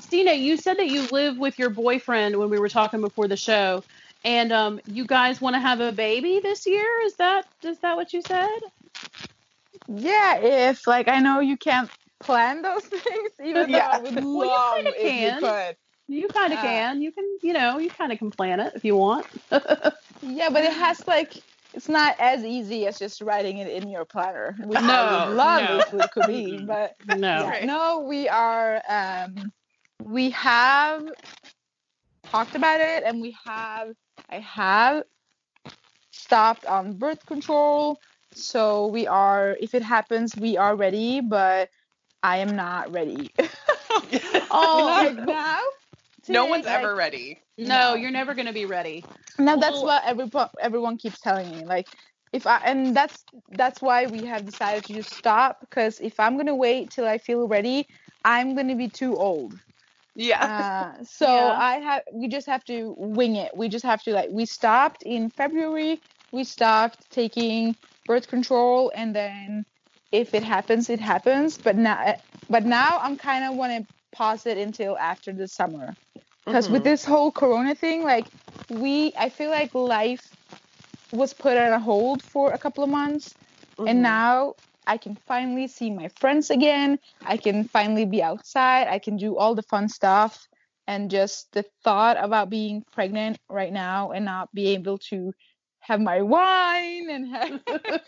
Stina, you said that you live with your boyfriend when we were talking before the show, and you guys want to have a baby this year? Is that what you said? Yeah, if I know you can't plan those things, even though I would love you if you could. You kind of can. You kind of can plan it if you want. Yeah, but it has it's not as easy as just writing it in your planner. We would love if it could be, but we are. We have talked about it, and I have stopped on birth control. So we are, if it happens, we are ready, but I am not ready. Now? Today, no one's ever ready. No, you're never going to be ready. Now that's what everyone keeps telling me. That's why we have decided to just stop, because if I'm going to wait till I feel ready, I'm going to be too old. Yeah. We just have to wing it. We just have to we stopped in February. We stopped taking birth control, and then if it happens, it happens. But now I'm kind of want to pause it until after the summer, because with this whole Corona thing, I feel like life was put on a hold for a couple of months, and now I can finally see my friends again. I can finally be outside. I can do all the fun stuff. And just the thought about being pregnant right now and not be able to have my wine and have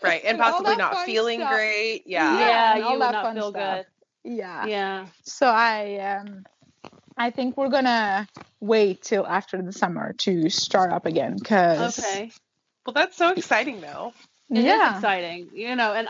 right and possibly not feeling stuff. Great. Yeah. Yeah, you will not feel stuff. Good. Yeah. Yeah. So I think we're gonna wait till after the summer to start up again. Okay. Well, that's so exciting though. It is exciting, and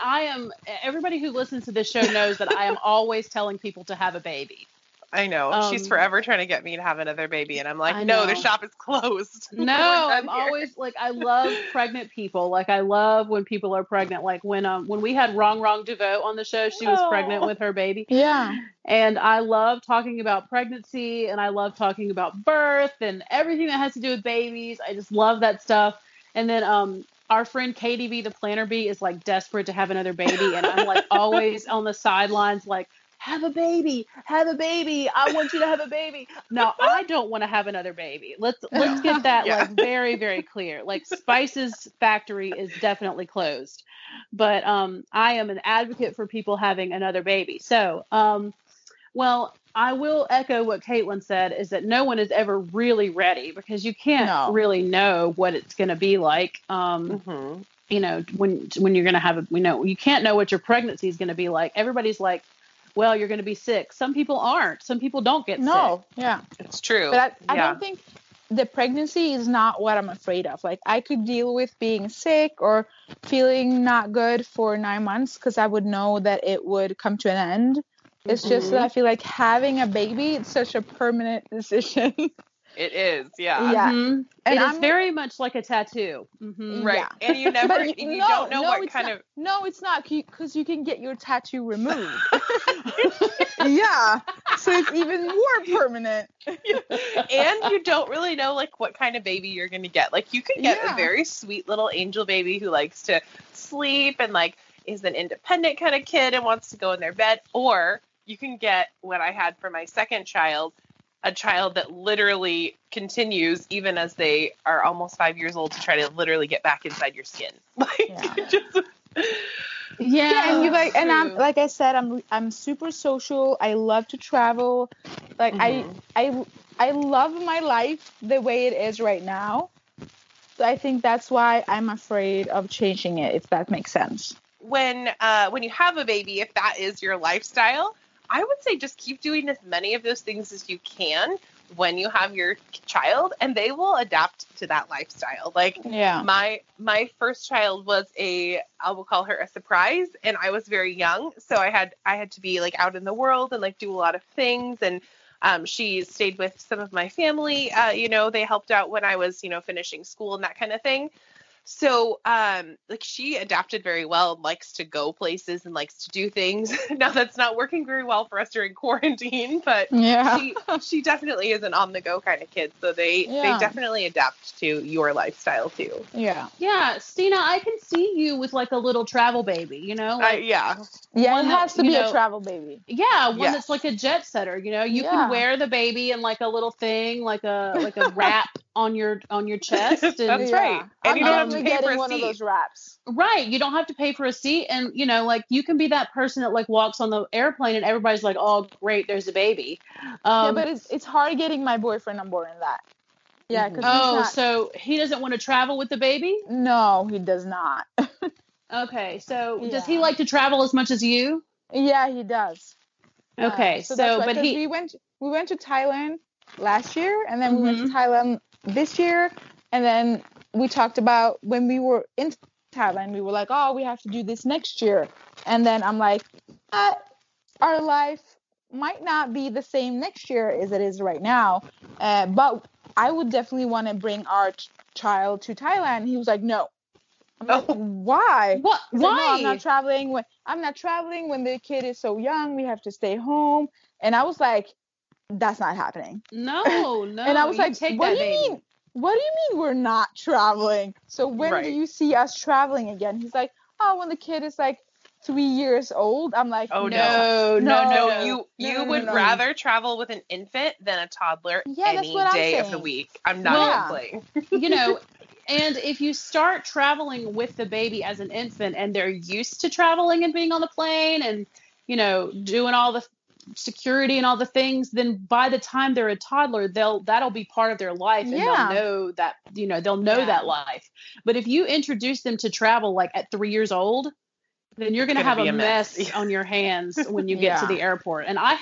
everybody who listens to this show knows that I am always telling people to have a baby. I know. She's forever trying to get me to have another baby, and I'm no, the shop is closed. No, I'm always I love pregnant people. I love when people are pregnant. When we had Rongrong DeVoe on the show, she was pregnant with her baby. Yeah. And I love talking about pregnancy, and I love talking about birth and everything that has to do with babies. I just love that stuff. And then, our friend Katie B, the planner bee, is desperate to have another baby. And I'm always on the sidelines, have a baby. I want you to have a baby. No, I don't want to have another baby. Let's get that very, very clear. Spice's factory is definitely closed, but, I am an advocate for people having another baby. So, I will echo what Caitlin said, is that no one is ever really ready, because you can't really know what it's going to be like. When you're going to have you can't know what your pregnancy is going to be like. Everybody's you're going to be sick. Some people aren't. Some people don't get sick. No, yeah. It's true. But I don't think the pregnancy is not what I'm afraid of. Like, I could deal with being sick or feeling not good for 9 months because I would know that it would come to an end. It's just that I feel like having a baby, it's such a permanent decision. It is, yeah. Yeah. Mm-hmm. And it's very much like a tattoo. Mm-hmm. Right. Yeah. And you never, you don't know what kind of... No, it's not, because you can get your tattoo removed. Yeah. So it's even more permanent. Yeah. And you don't really know, like, what kind of baby you're going to get. Like, you can get a very sweet little angel baby who likes to sleep and, like, is an independent kind of kid and wants to go in their bed. Or you can get what I had for my second child, a child that literally continues even as they are almost 5 years old to try to literally get back inside your skin. Like, and you like, and I'm, like I said, I'm super social. I love to travel. Like I love my life the way it is right now. So I think that's why I'm afraid of changing it, if that makes sense. When you have a baby, if that is your lifestyle, I would say just keep doing as many of those things as you can when you have your child, and they will adapt to that lifestyle. Like my first child was I will call her a surprise, and I was very young. So I had to be like out in the world and like do a lot of things. And she stayed with some of my family. They helped out when I was, finishing school and that kind of thing. So, she adapted very well, likes to go places and likes to do things. Now that's not working very well for us during quarantine, but she definitely is an on the go kind of kid. So they definitely adapt to your lifestyle too. Yeah. Yeah. Stina, I can see you with like a little travel baby, Like, yeah. It has to be a travel baby. Yeah. One that's like a jet setter, you can wear the baby in like a little thing, like a wrap on your chest. And, that's right. And you don't have to pay for one of those wraps. Right. You don't have to pay for a seat. And, you can be that person that like walks on the airplane and everybody's like, oh, great, there's a baby. But it's hard getting my boyfriend on board in that. Yeah. Cause so he doesn't want to travel with the baby? No, he does not. Okay. So does he like to travel as much as you? Yeah, he does. Okay. We went to Thailand last year, and then we went to Thailand this year, and then we talked about when we were in Thailand, we were like, oh, we have to do this next year. And then I'm like, our life might not be the same next year as it is right now. But I would definitely want to bring our child to Thailand. He was like, no. I'm like, why? What? Why? No, I'm not traveling when the kid is so young. We have to stay home. And I was like, that's not happening. No. And I was like, what do you mean we're not traveling? So when do you see us traveling again? He's like, oh, when the kid is like 3 years old. I'm like, oh, no. You would rather travel with an infant than a toddler any day of the week. I'm not even playing. And if you start traveling with the baby as an infant and they're used to traveling and being on the plane and, doing all the security and all the things, then by the time they're a toddler, that'll be part of their life, and they'll know that life. But if you introduce them to travel like at 3 years old, then you're going to have a mess on your hands when you get to the airport. And I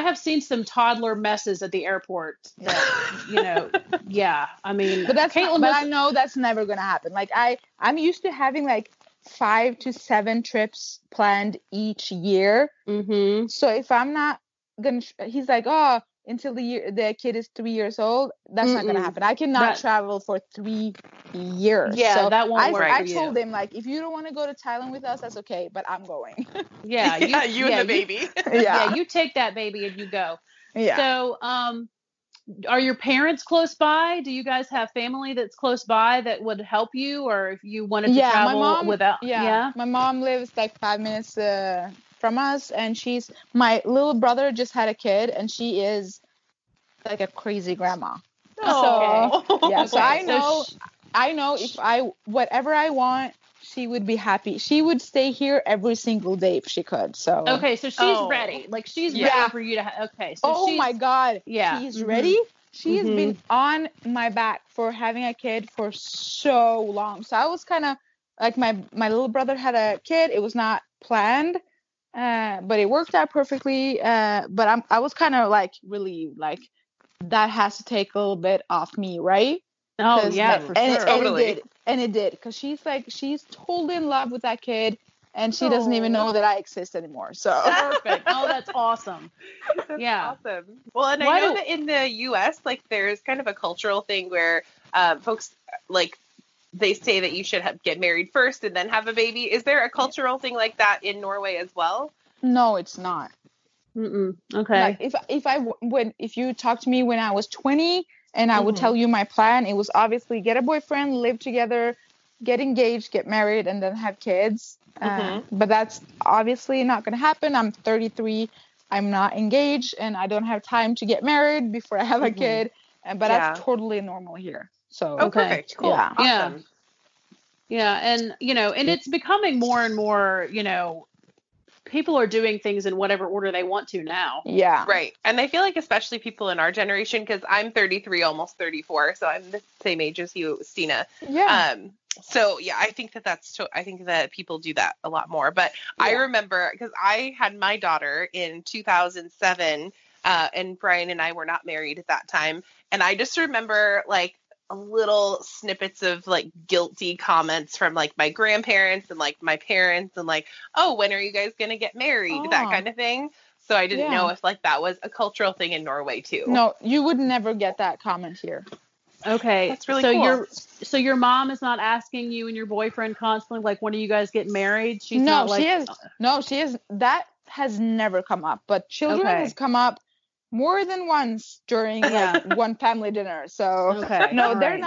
have seen some toddler messes at the airport that, I mean, but I know that's never going to happen. Like I'm used to having like 5 to 7 trips planned each year. Mm-hmm. So if I'm not gonna, he's like, oh, until the kid is 3 years old, that's not gonna happen. I cannot travel for 3 years. Yeah, so that won't work. I told him like, if you don't want to go to Thailand with us, that's okay, but I'm going. Yeah, you and the baby. You take that baby and you go. Yeah. So, are your parents close by? Do you guys have family that's close by that would help you, or if you wanted to travel without? Yeah, my mom lives like 5 minutes from us, and my little brother just had a kid, and she is like a crazy grandma. Oh, so, okay. Yeah. So I know if whatever I want, she would be happy. She would stay here every single day if she could. So okay, so she's ready. Like she's ready for you to. Okay. So my God. Yeah. She's ready. She has been on my back for having a kid for so long. So I was kind of like my little brother had a kid. It was not planned, but it worked out perfectly. But I was kind of like relieved. Like that has to take a little bit off me, right? Oh, yeah, for sure. And it did, because she's totally in love with that kid, and she doesn't even know that I exist anymore. So perfect. Oh, that's awesome. That's awesome. Well, and I know that in the U.S., like, there's kind of a cultural thing where folks, like, they say that you should get married first and then have a baby. Is there a cultural thing like that in Norway as well? No, it's not. Mm-mm. Okay. Like if you talked to me when I was 20 and I would tell you my plan, it was obviously get a boyfriend, live together, get engaged, get married, and then have kids. But that's obviously not going to happen. I'm 33. I'm not engaged, and I don't have time to get married before I have a kid. But that's totally normal here. So perfect. Cool. Yeah. Awesome. Yeah. And, and it's becoming more and more, people are doing things in whatever order they want to now. Yeah. Right. And I feel like especially people in our generation, because I'm 33, almost 34. So I'm the same age as you, Stina. Yeah. So yeah, I think that I think that people do that a lot more. But I remember, because I had my daughter in 2007 and Brian and I were not married at that time. And I just remember like little snippets of like guilty comments from like my grandparents and like my parents and like, oh, when are you guys going to get married? Oh. That kind of thing. So I didn't know if like that was a cultural thing in Norway too. No, you would never get that comment here. Okay. That's really cool. So your mom is not asking you and your boyfriend constantly, like, when are you guys getting married? She's not like... No, she is. That has never come up, but children has come up more than once during like one family dinner. So they're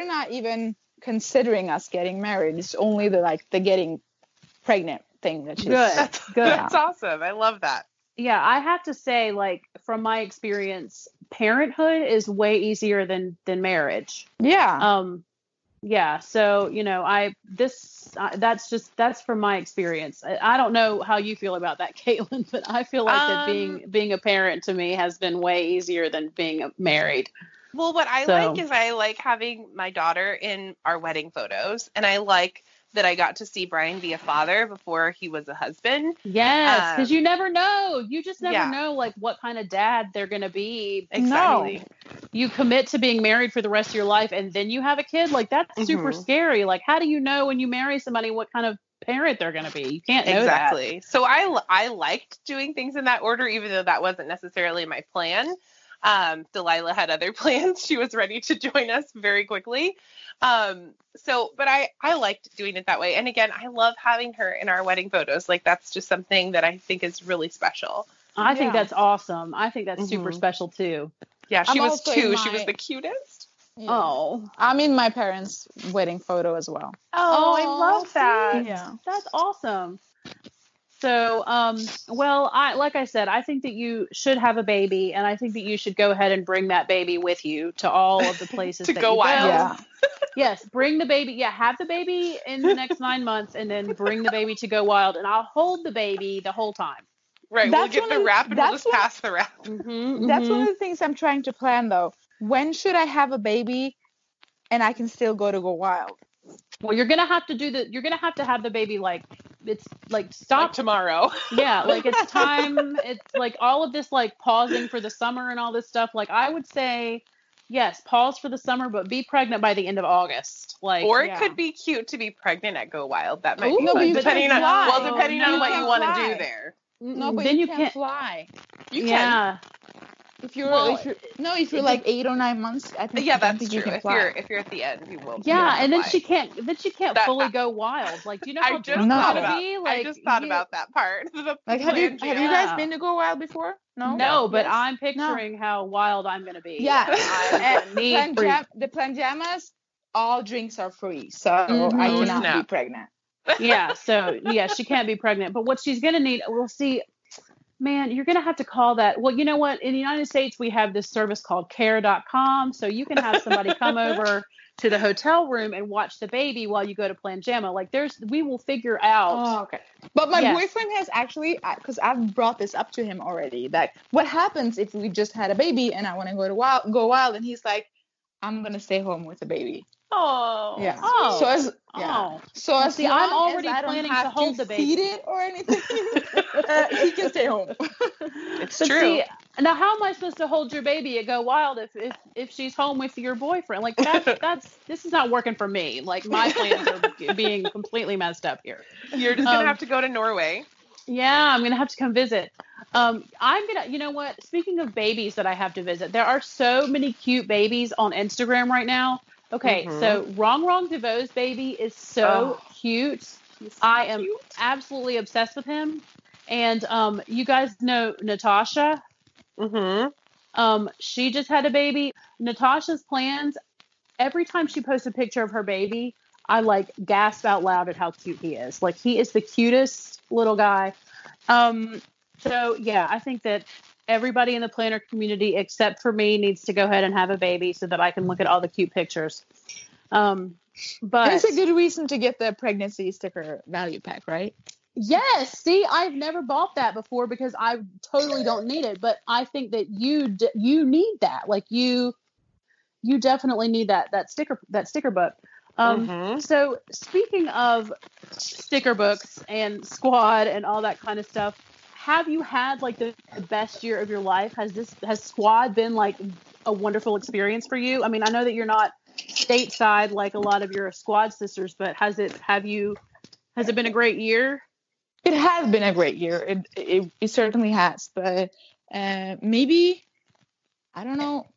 not even considering us getting married. It's only the getting pregnant thing that she's good. That's awesome. I love that. Yeah. I have to say, like, from my experience, parenthood is way easier than marriage. Yeah. Yeah. So, that's from my experience. I don't know how you feel about that, Caitlin, but I feel like that being a parent to me has been way easier than being married. Well, what I like is I like having my daughter in our wedding photos, and I like that I got to see Brian be a father before he was a husband. Yes. Because you never know. You just never know like what kind of dad they're going to be. Exactly. No. You commit to being married for the rest of your life and then you have a kid. Like that's super scary. Like how do you know when you marry somebody, what kind of parent they're going to be? You can't know that. So I liked doing things in that order, even though that wasn't necessarily my plan. Delilah had other plans. She was ready to join us very quickly. But I liked doing it that way. And again, I love having her in our wedding photos. Like that's just something that I think is really special. I think that's awesome. I think that's super special too. Yeah. She was two. She was the cutest. Yeah. Oh, I'm in my parents' wedding photo as well. Oh, I love that. Yeah. That's awesome. So, like I said, I think that you should have a baby, and I think that you should go ahead and bring that baby with you to all of the places to that go wild. Yeah. Yes, bring the baby. Yeah, have the baby in the next 9 months, and then bring the baby to Go Wild, and I'll hold the baby the whole time. Right, that's we'll get the wrap, and we'll just pass the wrap. That's one of the things I'm trying to plan, though. When should I have a baby, and I can still go to Go Wild? Well, you're gonna have to you're gonna have to have the baby like. It's like stop like tomorrow. Yeah, like it's time. It's like all of this like pausing for the summer and all this stuff. Like I would say, yes, pause for the summer, but be pregnant by the end of August. Like, or it could be cute to be pregnant at Go Wild. That might be fun, depending on what you want to do there. No, but then you can't fly. You can. Yeah. If you're like 8 or 9 months, I think. Yeah, that's true. If you're at the end, you will. Yeah, and then she can't. Then she can't fully go wild. Like, do you know how drunk that'll be? Like, I just thought about that part. Like, have you guys been to Go Wild before? No, but I'm picturing how wild I'm gonna be. Yeah, and the pajamas, all drinks are free, so I cannot be pregnant. Yeah, so she can't be pregnant. But what she's gonna need, we'll see. Man, you're going to have to call that. Well, you know what? In the United States, we have this service called care.com. So you can have somebody come over to the hotel room and watch the baby while you go to Planjama. Like we will figure out. Oh, okay. But my boyfriend has actually, because I've brought this up to him already, that what happens if we just had a baby and I want to go wild. And he's like, I'm going to stay home with the baby. Oh, yeah. Oh, so as see, I'm already planning to hold the baby. Feed it or anything. He can stay home. It's true. See, Now, how am I supposed to hold your baby at Go Wild if she's home with your boyfriend? Like, this is not working for me. Like, my plans are being completely messed up here. You're just going to have to go to Norway. Yeah, I'm going to have to come visit. You know what? Speaking of babies that I have to visit, there are so many cute babies on Instagram right now. Okay, so Rongrong DeVoe's baby is so cute. I am absolutely obsessed with him. And you guys know Natasha. She just had a baby. Natasha's Plans, every time she posts a picture of her baby, I like gasp out loud at how cute he is. Like, he is the cutest little guy. So yeah, I think that everybody in the planner community except for me needs to go ahead and have a baby so that I can look at all the cute pictures. But it's a good reason to get the pregnancy sticker value pack, right? Yes. See, I've never bought that before because I totally don't need it, but I think that you need that. Like, you definitely need that sticker book. So speaking of sticker books and squad and all that kind of stuff, have you had like the best year of your life? Has squad been like a wonderful experience for you? I mean, I know that you're not stateside like a lot of your squad sisters, but has it been a great year? It has been a great year. It certainly has, but maybe, I don't know,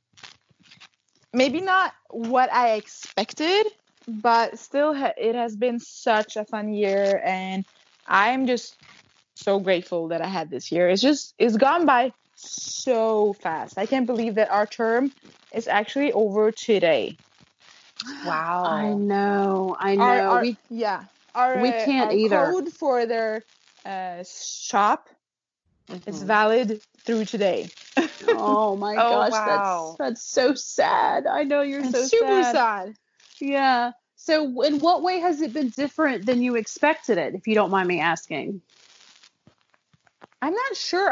maybe not what I expected, but still it has been such a fun year, and I'm just so grateful that I had this year. It's gone by so fast. I can't believe that our term is actually over today. Wow. I know. Our code for their shop is valid through today. Oh my gosh, wow. That's so sad. I know you're super sad. Yeah. So in what way has it been different than you expected it, if you don't mind me asking? I'm not sure.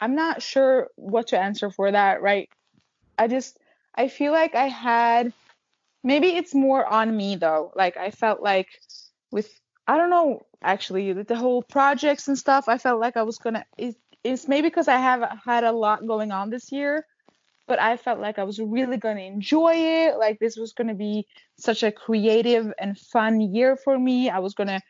I'm not sure what to answer for that, right? I feel like I had, maybe it's more on me though. Like, I felt like with the whole projects and stuff, I felt like I was gonna, it's maybe because I have had a lot going on this year, but I felt like I was really going to enjoy it. Like, this was going to be such a creative and fun year for me. I was going to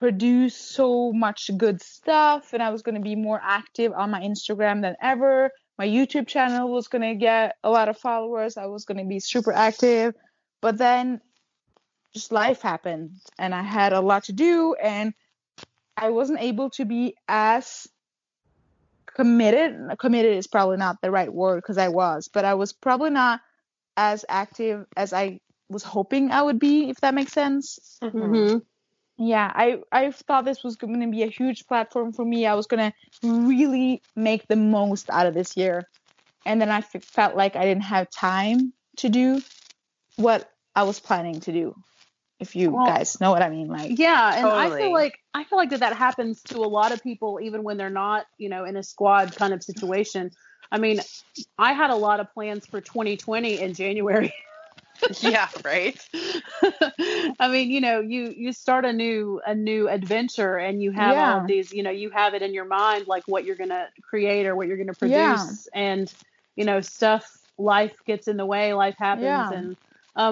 produce so much good stuff, and I was going to be more active on my Instagram than ever. My YouTube channel was going to get a lot of followers. I was going to be super active, but then just life happened and I had a lot to do, and I wasn't able to be as committed is probably not the right word, because I was probably not as active as I was hoping I would be, if that makes sense. Yeah, I thought this was going to be a huge platform for me. I was going to really make the most out of this year, and then I felt like I didn't have time to do what I was planning to do, if you guys know what I mean. Like, yeah, and totally. I feel like that happens to a lot of people, even when they're not, you know, in a squad kind of situation. I mean, I had a lot of plans for 2020 in January. Yeah, right. I mean, you know, you start a new adventure, and you have all of these, you know, you have it in your mind like what you're gonna create or what you're gonna produce, and you know, life gets in the way, life happens, and. When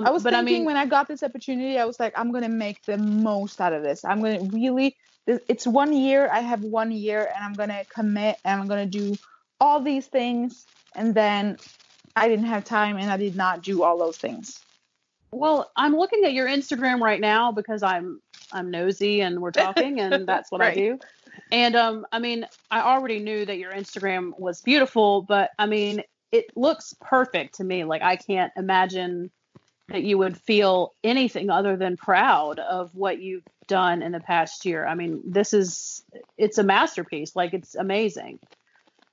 I got this opportunity, I was like, I'm going to make the most out of this. I'm going to really, it's 1 year. I have 1 year, and I'm going to commit, and I'm going to do all these things. And then I didn't have time, and I did not do all those things. Well, I'm looking at your Instagram right now because I'm nosy and we're talking, and that's what I do. And, I mean, I already knew that your Instagram was beautiful, but I mean, it looks perfect to me. Like, I can't imagine that you would feel anything other than proud of what you've done in the past year. I mean, it's a masterpiece. Like, it's amazing.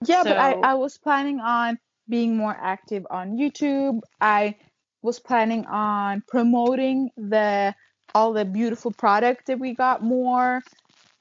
Yeah, but I was planning on being more active on YouTube. I was planning on promoting all the beautiful product that we got more.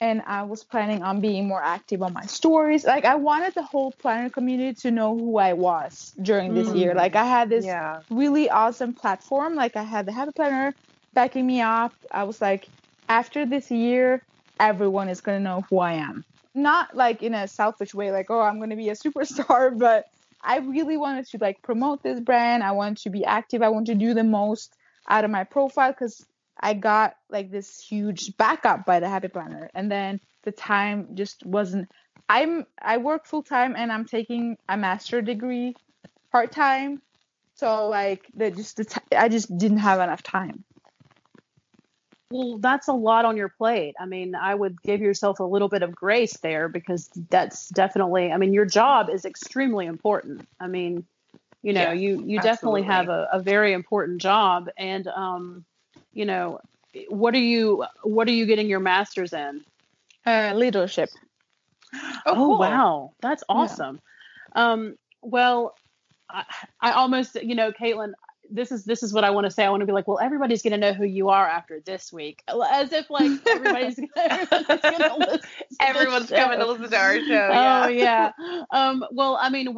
And I was planning on being more active on my stories. Like, I wanted the whole planner community to know who I was during this year. Like, I had this really awesome platform. Like, I had the Happy Planner backing me up. I was like, after this year, everyone is going to know who I am. not like in a selfish way, like, oh, I'm going to be a superstar, but I really wanted to like promote this brand. I want to be active. I want to do the most out of my profile because I got like this huge backup by the Happy Planner. And then the time just wasn't, I work full time and I'm taking a master's degree part time. So like I just didn't have enough time. Well, that's a lot on your plate. I mean, I would give yourself a little bit of grace there because that's definitely, I mean, your job is extremely important. I mean, you know, you definitely have a very important job. And, you know, what are you getting your master's in? Leadership. Oh cool. Wow. That's awesome. Yeah. Well, I almost, you know, Caitlin, this is what I want to say. I want to be like, well, everybody's going to know who you are after this week. As if like everyone's coming to listen to our show. Yeah. Oh yeah. Well, I mean,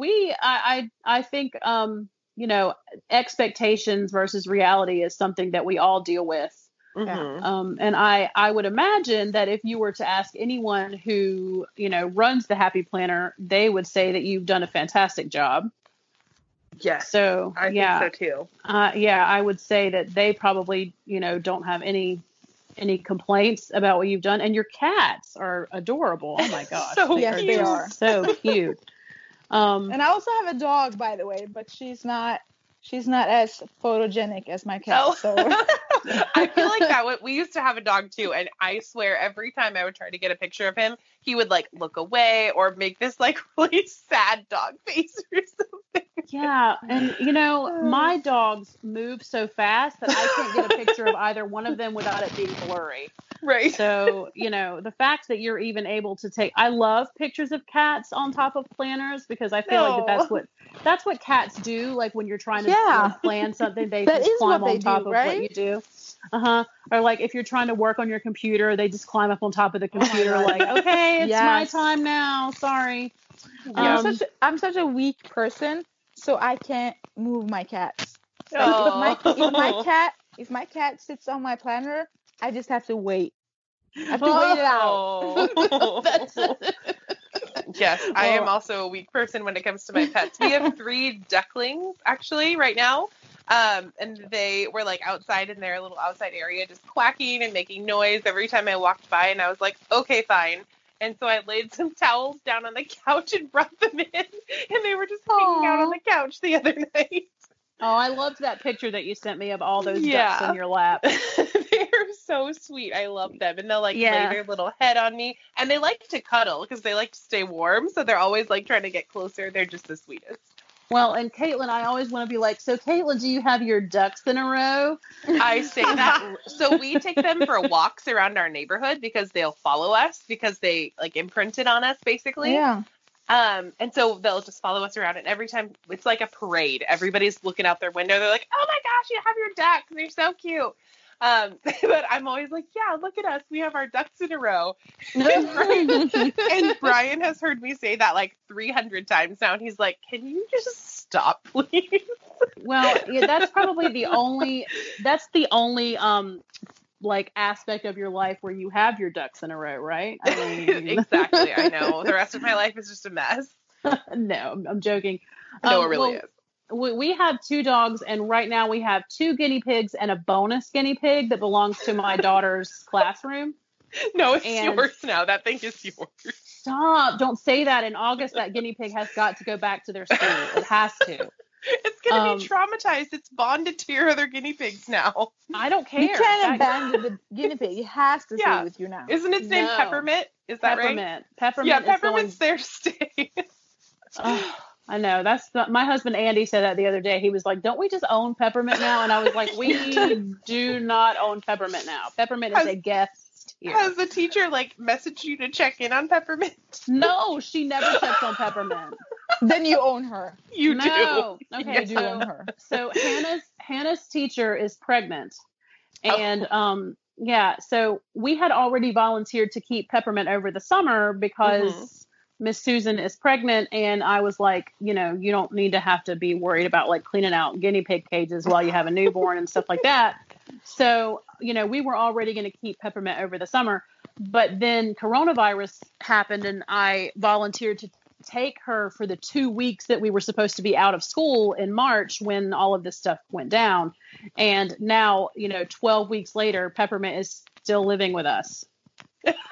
I think, you know, expectations versus reality is something that we all deal with. Mm-hmm. And I would imagine that if you were to ask anyone who, you know, runs the Happy Planner, they would say that you've done a fantastic job. Yes. So I think so too. I would say that they probably, you know, don't have any complaints about what you've done. And your cats are adorable. Oh my gosh. They are so cute. And I also have a dog, by the way, but she's not as photogenic as my cat. Oh. So I feel like that. We used to have a dog too. And I swear every time I would try to get a picture of him, he would like look away or make this like really sad dog face or something. Yeah. And you know, my dogs move so fast that I can't get a picture of either one of them without it being blurry. Right. So, you know, the fact that you're even able to take, I love pictures of cats on top of planners because I feel like that's what cats do. Like when you're trying to plan something, they just climb on top of what you do. Uh-huh. Or like if you're trying to work on your computer, they just climb up on top of the computer like, okay, it's my time now. Sorry. I'm such a weak person. So I can't move my cats. Like if my cat sits on my planner, I just have to wait. I have to wait it out. That's Yes, I am also a weak person when it comes to my pets. We have 3 ducklings actually right now, and they were like outside in their little outside area, just quacking and making noise every time I walked by, and I was like, okay, fine. And so I laid some towels down on the couch and brought them in, and they were just hanging out on the couch the other night. Oh, I loved that picture that you sent me of all those ducks in your lap. They're so sweet. I love them. And they'll like lay their little head on me, and they like to cuddle because they like to stay warm. So they're always like trying to get closer. They're just the sweetest. Well, and Caitlin, I always want to be like, so Caitlin, do you have your ducks in a row? I say that. So we take them for walks around our neighborhood because they'll follow us because they like imprinted on us basically. Yeah. And so they'll just follow us around, and every time it's like a parade, everybody's looking out their window. They're like, oh my gosh, you have your ducks. They're so cute. But I'm always like, yeah, look at us. We have our ducks in a row. And Brian has heard me say that like 300 times now. And he's like, can you just stop, please? Well, yeah, that's probably the only, like aspect of your life where you have your ducks in a row, right? I mean, exactly. I know. The rest of my life is just a mess. No, I'm joking. No, it really is. We have 2 dogs, and right now we have 2 guinea pigs and a bonus guinea pig that belongs to my daughter's classroom. No, it's yours now. That thing is yours. Stop. Don't say that. In August, that guinea pig has got to go back to their school. It has to. It's going to be traumatized. It's bonded to your other guinea pigs now. I don't care. You can't abandon the guinea pig. It has to stay with you now. Isn't its name Peppermint? Is that right? Peppermint. Yeah, Peppermint's there stay. I know. My husband Andy said that the other day. He was like, "Don't we just own Peppermint now?" And I was like, "We do not own Peppermint now. Peppermint is a guest here." Has the teacher like messaged you to check in on Peppermint? No, she never checks on Peppermint. Then you own her. You do. Okay, you do own her. So Hannah's teacher is pregnant, and so we had already volunteered to keep Peppermint over the summer because. Mm-hmm. Miss Susan is pregnant, and I was like, you know, you don't need to have to be worried about like cleaning out guinea pig cages while you have a newborn and stuff like that. So, you know, we were already going to keep Peppermint over the summer. But then coronavirus happened and I volunteered to take her for the 2 weeks that we were supposed to be out of school in March when all of this stuff went down. And now, 12 weeks later, Peppermint is still living with us.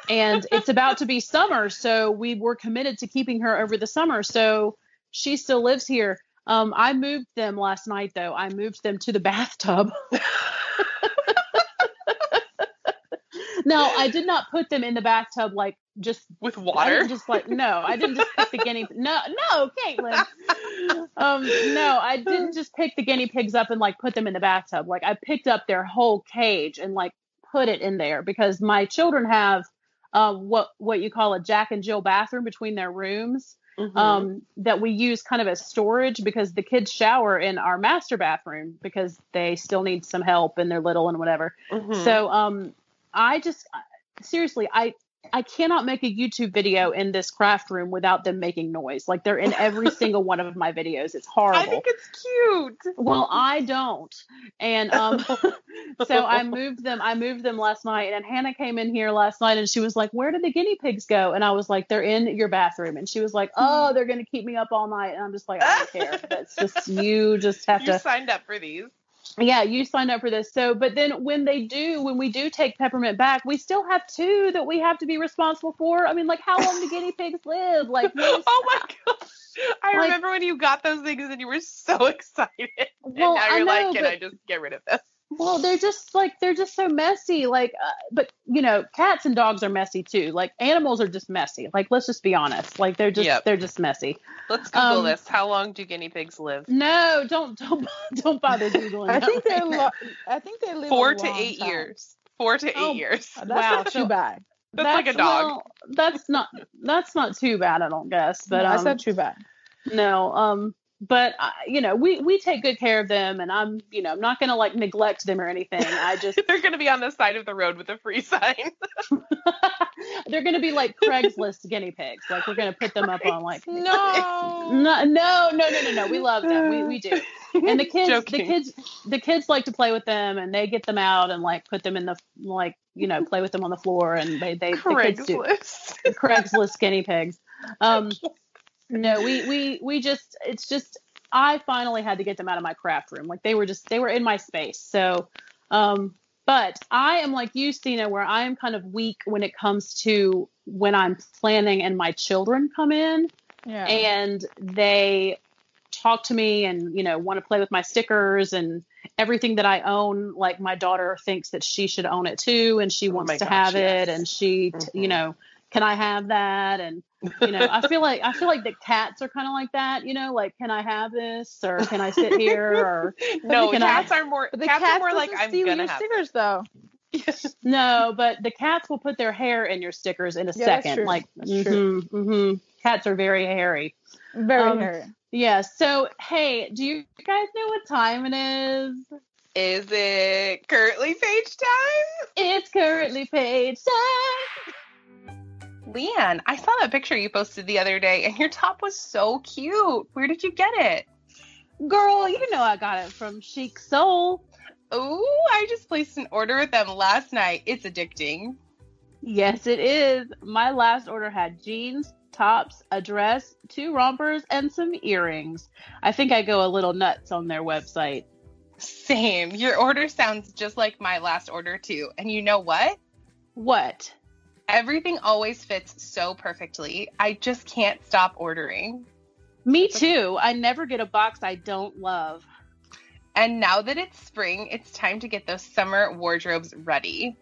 And it's about to be summer. So we were committed to keeping her over the summer. So she still lives here. I moved them last night, though. I moved them to the bathtub. Now, I did not put them in the bathtub, like, just... With water? Just, like, no, I didn't just pick the guinea... No, Caitlin. No, I didn't just pick the guinea pigs up and, like, put them in the bathtub. Like, I picked up their whole cage and, like, put it in there because my children have what you call a Jack and Jill bathroom between their rooms. Mm-hmm. That we use kind of as storage because the kids shower in our master bathroom because they still need some help and they're little and whatever. Mm-hmm. So I just seriously, I cannot make a YouTube video in this craft room without them making noise. Like they're in every single one of my videos. It's horrible. I think it's cute. Well, I don't. And so I moved them last night and Hannah came in here last night and she was like, "Where did the guinea pigs go?" And I was like, "They're in your bathroom." And she was like, "Oh, they're going to keep me up all night." And I'm just like, "I don't care." That's just, you signed up for these. Yeah, you signed up for this. So, but then when we do take Peppermint back, we still have two that we have to be responsible for. I mean, like, how long do guinea pigs live? Like, oh my gosh. I remember when you got those things and you were so excited. Well, and now you're can I just get rid of this? Well, they're just so messy. Like, but cats and dogs are messy too. Like animals are just messy. Like, let's just be honest. Like they're just messy. Let's Google this. How long do guinea pigs live? No, don't bother Googling. I think they live 4 to 8 years. 4 to 8 years. That's not too bad. That's like a dog. Well, that's not too bad. I don't guess, but that's not too bad. No. But, we take good care of them and I'm, I'm not going to like neglect them or anything. I just, they're going to be on the side of the road with a free sign. They're going to be like Craigslist guinea pigs. Like we're going to put them up on like, no. We love them. We do. And the kids like to play with them and they get them out and like put them in the, like, play with them on the floor and they Craigslist the Craigslist guinea pigs. No, we just, it's just, I finally had to get them out of my craft room. Like they were in my space. So, but I am like you, Stina, where I am kind of weak when it comes to when I'm planning and my children come in and they talk to me and, want to play with my stickers and everything that I own. Like my daughter thinks that she should own it too. And she wants to have it. And she, mm-hmm. Can I have that? And, I feel like the cats are kind of like that, like, can I have this? Or can I sit here? Or no, cats are more like, I'm going to have stickers though. No, but the cats will put their hair in your stickers in a second. That's true. Like cats are very hairy. Very hairy. Yeah. So, hey, do you guys know what time it is? Is it currently page time? It's currently page time. Leanne, I saw that picture you posted the other day, and your top was so cute. Where did you get it? Girl, I got it from Chic Soul. Oh, I just placed an order with them last night. It's addicting. Yes, it is. My last order had jeans, tops, a dress, 2 rompers, and some earrings. I think I go a little nuts on their website. Same. Your order sounds just like my last order, too. And you know what? What? Everything always fits so perfectly. I just can't stop ordering. Me too. I never get a box I don't love. And now that it's spring, it's time to get those summer wardrobes ready.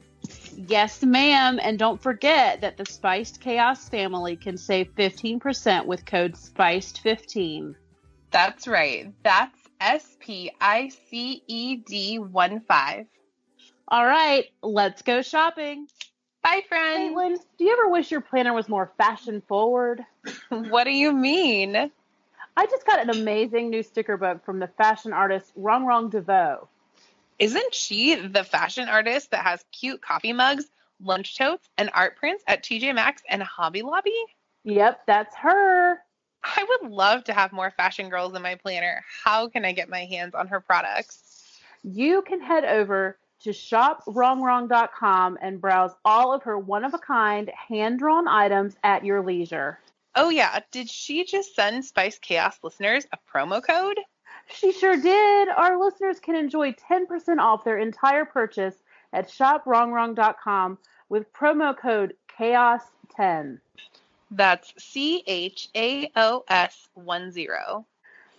Yes, ma'am. And don't forget that the Spiced Chaos family can save 15% with code SPICED15. That's right. That's SPICED15. All right, let's go shopping. Bye, friend. Caitlin, do you ever wish your planner was more fashion forward? What do you mean? I just got an amazing new sticker book from the fashion artist Rongrong DeVoe. Isn't she the fashion artist that has cute coffee mugs, lunch totes, and art prints at TJ Maxx and Hobby Lobby? Yep, that's her. I would love to have more fashion girls in my planner. How can I get my hands on her products? You can head over to shopwrongwrong.com and browse all of her one-of-a-kind hand-drawn items at your leisure. Oh, yeah. Did she just send Spice Chaos listeners a promo code? She sure did. Our listeners can enjoy 10% off their entire purchase at shopwrongwrong.com with promo code CHAOS10. That's CHAOS10.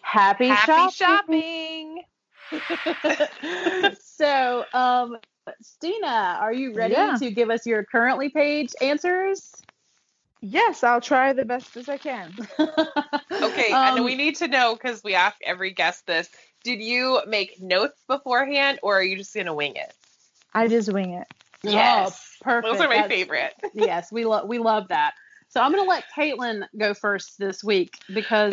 Happy shopping! So, Stina, are you ready to give us your currently paged answers? Yes, I'll try the best as I can. Okay, and we need to know, because we ask every guest this, did you make notes beforehand, or are you just going to wing it? I just wing it. Yes. Oh, perfect. Those are my favorite. Yes, we love that. So I'm going to let Caitlin go first this week, because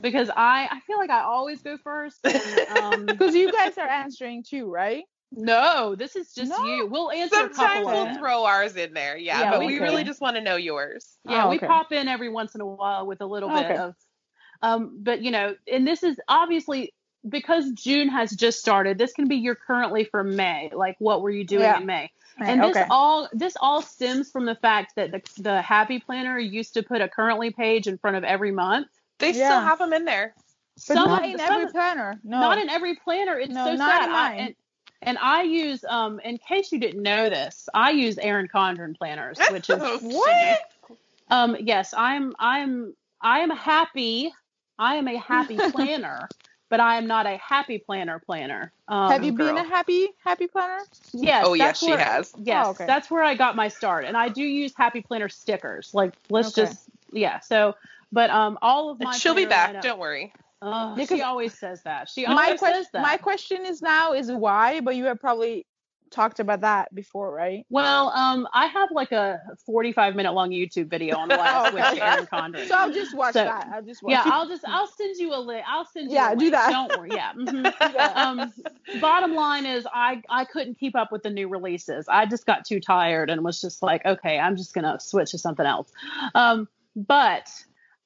because I feel like I always go first. Because you guys are answering too, right? No, this is just you. We'll answer sometimes a couple. We'll throw ours in there. Yeah, but we really just want to know yours. Yeah, we pop in every once in a while with a little bit of. But, you know, and this is obviously because June has just started. This can be your currently for May. Like, what were you doing in May? And this all stems from the fact that the Happy Planner used to put a currently page in front of every month. They still have them in there. But not in every planner. No. Not in every planner. It's so not sad. And I use, in case you didn't know this, I use Erin Condren planners, which is what? Yes, I am happy. I am a happy planner. But I am not a happy planner. Have you been a happy planner? Yes. Oh, yes, she has. Yes, that's where I got my start. And I do use happy planner stickers. Like, let's just, so, but all of my. And she'll be back. Don't worry. She always says that. She always says that. My question is why, but you have probably talked about that before, right? Well, I have like a 45-minute long YouTube video on why I switched to Erin Condren. So I'll just watch that. I'll send you a link. I'll send you a link. Do that. Don't worry. Yeah. Mm-hmm. Bottom line is I couldn't keep up with the new releases. I just got too tired and was just like, okay, I'm just gonna switch to something else. But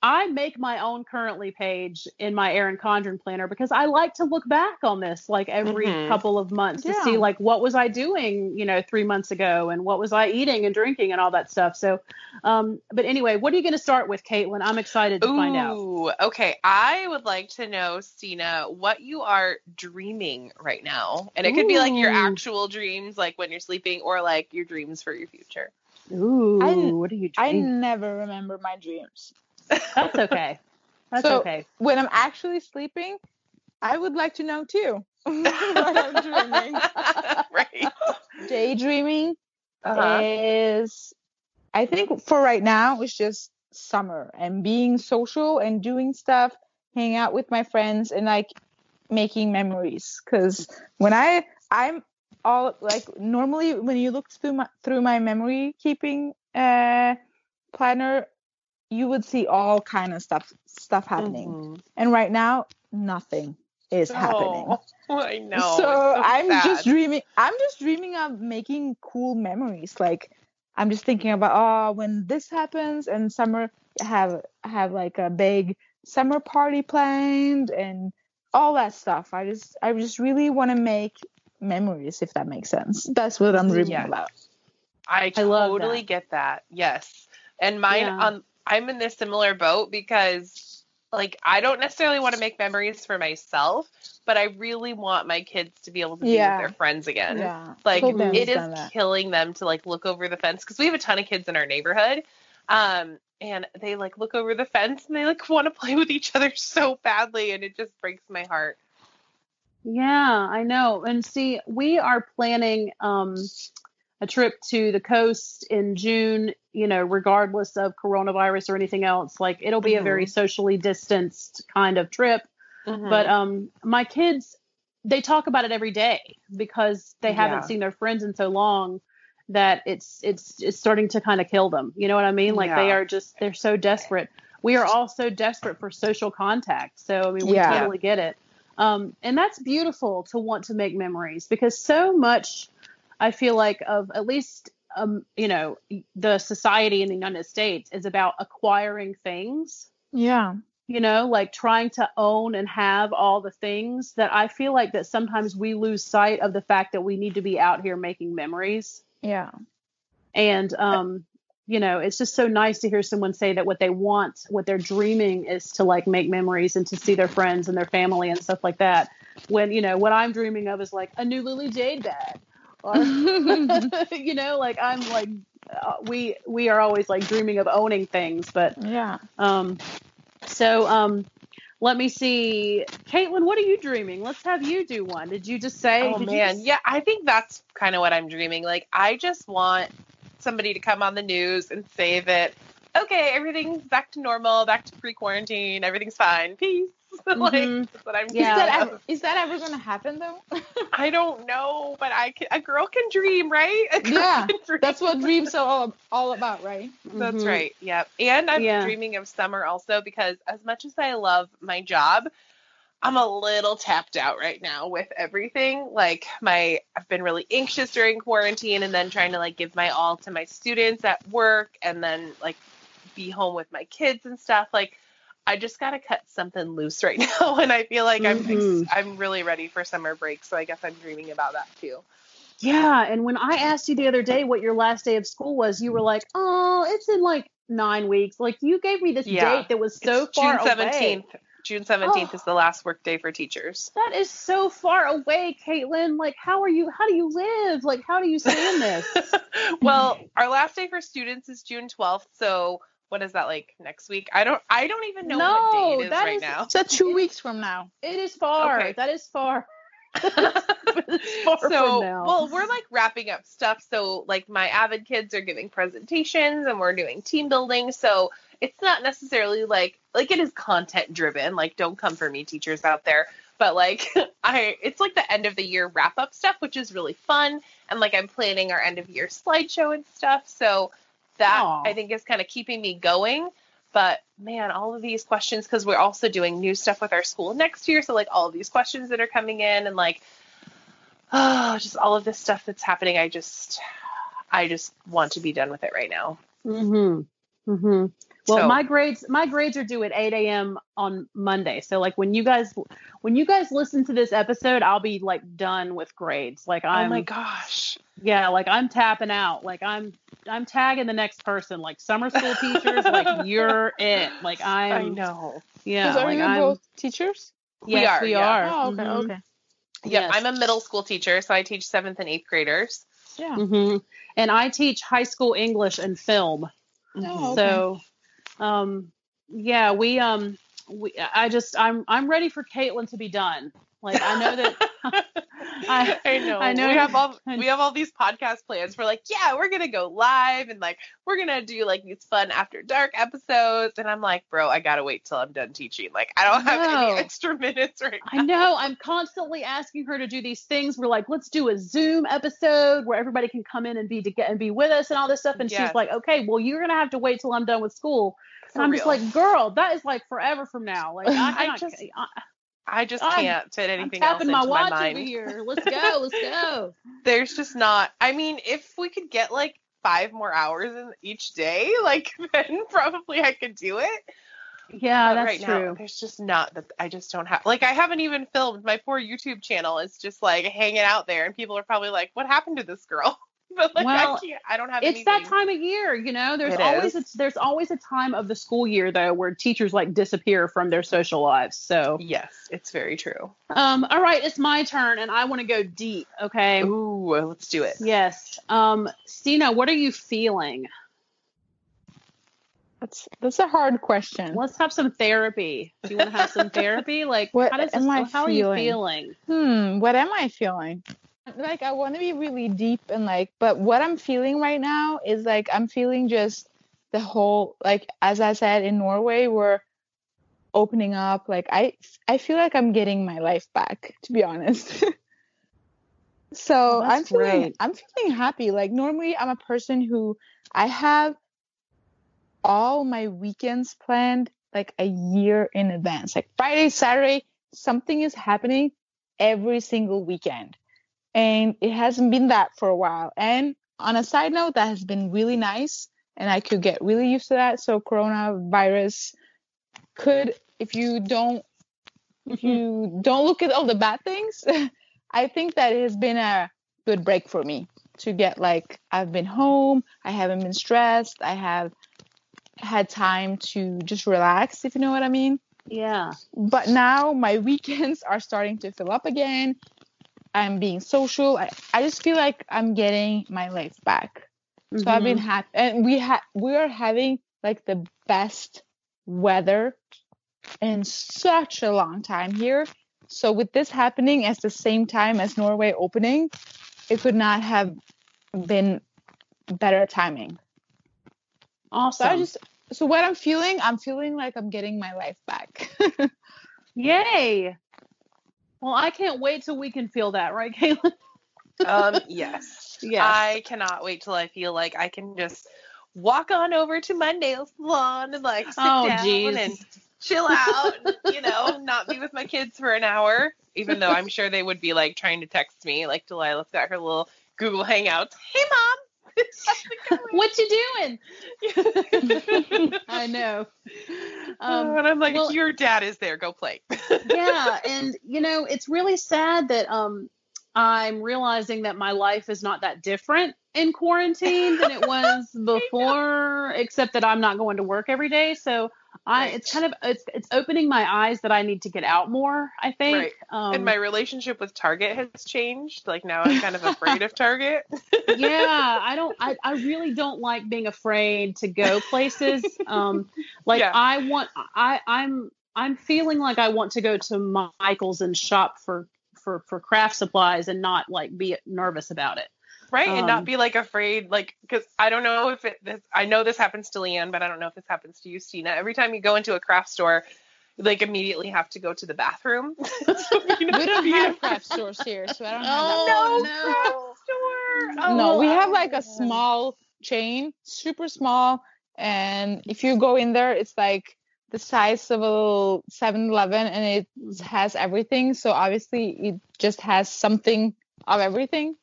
I make my own currently page in my Erin Condren planner because I like to look back on this like every couple of months to see like what was I doing, 3 months ago and what was I eating and drinking and all that stuff. So, but anyway, what are you going to start with, Caitlin? I'm excited to find out. Okay. I would like to know, Stina, what you are dreaming right now. And it could be like your actual dreams, like when you're sleeping, or like your dreams for your future. What are you dreaming? I never remember my dreams. That's okay. When I'm actually sleeping, I would like to know too. What I'm dreaming. Right. Daydreaming is, I think for right now, it's just summer and being social and doing stuff, hanging out with my friends and like making memories. Because when I'm all like, normally when you look through my memory keeping planner, you would see all kind of stuff happening. Mm-hmm. And right now, nothing is happening. I know. So I'm sad. Just dreaming. I'm just dreaming of making cool memories. Like I'm just thinking about, when this happens and summer have like a big summer party planned and all that stuff. I just really want to make memories, if that makes sense. That's what I'm dreaming about. I totally get that. Yes. And mine I'm in this similar boat because, like, I don't necessarily want to make memories for myself, but I really want my kids to be able to be with their friends again. Yeah. Like, it is killing them to, like, look over the fence. Because we have a ton of kids in our neighborhood. And they, like, look over the fence and they, like, want to play with each other so badly. And it just breaks my heart. Yeah, I know. And see, we are planning a trip to the coast in June, regardless of coronavirus or anything else. Like, it'll be a very socially distanced kind of trip. Mm-hmm. But my kids, they talk about it every day because they haven't seen their friends in so long that it's starting to kind of kill them. You know what I mean? Like, they are just, they're so desperate. We are all so desperate for social contact. So, I mean, we totally get it. And that's beautiful to want to make memories because so much, I feel like, of at least, the society in the United States is about acquiring things. Yeah. you know, like trying to own and have all the things that I feel like that sometimes we lose sight of the fact that we need to be out here making memories. Yeah. And, you know, it's just so nice to hear someone say that what they want, what they're dreaming is to like make memories and to see their friends and their family and stuff like that. When, you know, what I'm dreaming of is like a new Lily Jade bag or, you know, like I'm like, we are always like dreaming of owning things, but yeah. So let me see. Caitlin, what are you dreaming? Let's have you do one. Did you just say? Oh, man. Yeah, I think that's kind of what I'm dreaming. Like, I just want somebody to come on the news and say that, okay, everything's back to normal, back to pre-quarantine, everything's fine, peace. Like, that's what I'm dreaming of. Is that ever going to happen, though? I don't know, but a girl can dream, right? Yeah, dream. That's what dreams are all about, right? That's right, yep. And I'm dreaming of summer also, because as much as I love my job, I'm a little tapped out right now with everything. Like I've been really anxious during quarantine and then trying to like give my all to my students at work and then like be home with my kids and stuff. Like I just got to cut something loose right now. And I feel like I'm really ready for summer break. So I guess I'm dreaming about that too. Yeah. And when I asked you the other day what your last day of school was, you were like, oh, it's in like 9 weeks. Like you gave me this date that was so far June 17th. Away. June 17th is the last work day for teachers. That is so far away, Caitlin. Like, how do you live? Like, how do you stand this? Well, our last day for students is June 12th. So what is that like next week? I don't even know what day it is right now. That's 2 weeks from now. It is far. Okay. That is far. Well, we're like wrapping up stuff. So like my avid kids are giving presentations and we're doing team building. So it's not necessarily like it is content driven. Like don't come for me, teachers out there. But like it's like the end of the year wrap up stuff, which is really fun. And like I'm planning our end of year slideshow and stuff. So that I think is kind of keeping me going. But man, all of these questions, because we're also doing new stuff with our school next year. So like all of these questions that are coming in and like, just all of this stuff that's happening. I just want to be done with it right now. Mm-hmm. Mm-hmm. Well, my grades are due at 8 a.m. on Monday. So like when you guys listen to this episode, I'll be like done with grades. Like oh my gosh. Yeah. Like I'm tapping out. Like I'm tagging the next person, like summer school teachers, like you're it. Like I know. Yeah. Because are you both teachers? Yes, we are. Oh, okay. Mm-hmm. Okay. Yeah. Yes. I'm a middle school teacher. So I teach 7th and 8th graders. Yeah. Mm-hmm. And I teach high school English and film. Oh, okay. So I'm ready for Caitlin to be done. Like I know that I know. I know we have all these podcast plans. We're like, yeah, we're going to go live and like, we're going to do like these fun after dark episodes. And I'm like, bro, I got to wait till I'm done teaching. Like, I don't have any extra minutes right now. I know. I'm constantly asking her to do these things. We're like, let's do a Zoom episode where everybody can come in and be with us and all this stuff. And she's like, okay, well, you're going to have to wait till I'm done with school. And I'm just like, girl, that is like forever from now. Like, I just can't fit anything else into my mind. I'm tapping my watch over here. Let's go. There's just not. I mean, if we could get like 5 more hours in each day, like then probably I could do it. Yeah, but that's right true. Now, there's just not that. I just don't have. Like, I haven't even filmed. My poor YouTube channel is just like hanging out there, and people are probably like, "What happened to this girl?" But like, well, I don't have. It's anything. That time of year, you know. There's always a time of the school year though where teachers like disappear from their social lives. So yes, it's very true. All right, it's my turn, and I want to go deep. Okay. Ooh, let's do it. Yes. Stina, what are you feeling? That's a hard question. Let's have some therapy. Do you want to have some therapy? Like, how are you feeling? What am I feeling? Like, I want to be really deep and like, but what I'm feeling right now is like, I'm feeling just the whole, like, as I said, in Norway, we're opening up. Like, I feel like I'm getting my life back, to be honest. So I'm feeling happy. Like, normally I'm a person who I have all my weekends planned like a year in advance, like Friday, Saturday, something is happening every single weekend. And it hasn't been that for a while. And on a side note, that has been really nice. And I could get really used to that. So coronavirus could if you don't look at all the bad things, I think that it has been a good break for me to get, like, I've been home, I haven't been stressed, I have had time to just relax, if you know what I mean. Yeah. But now my weekends are starting to fill up again. I'm being social. I just feel like I'm getting my life back. Mm-hmm. So I've been happy. And we are having, like, the best weather in such a long time here. So with this happening at the same time as Norway opening, it could not have been better timing. Awesome. So what I'm feeling like I'm getting my life back. Yay. Well, I can't wait till we can feel that, right, Caitlin? Yes. I cannot wait till I feel like I can just walk on over to my nail salon and, like, sit down and chill out, you know, not be with my kids for an hour, even though I'm sure they would be, like, trying to text me. Like, Delilah's got her little Google Hangouts. Hey, Mom. What you doing? I know. And I'm like, well, your dad is there. Go play. Yeah. And, you know, it's really sad that I'm realizing that my life is not that different in quarantine than it was before, except that I'm not going to work every day. So it's opening my eyes that I need to get out more, I think. Right. And my relationship with Target has changed. Like, now I'm kind of afraid of Target. Yeah. I really don't like being afraid to go places. I'm feeling like I want to go to Michael's and shop for craft supplies and not, like, be nervous about it. Right. And not be, like, afraid, like, because I don't know if I know this happens to Leanne, but I don't know if this happens to you, Stina. Every time you go into a craft store, you, like, immediately have to go to the bathroom. So, you know, we don't have craft stores here, so I don't know. No craft store. No, we have, like, a small chain, super small. And if you go in there, it's, like, the size of a little 7-Eleven, and it has everything. So obviously it just has something of everything.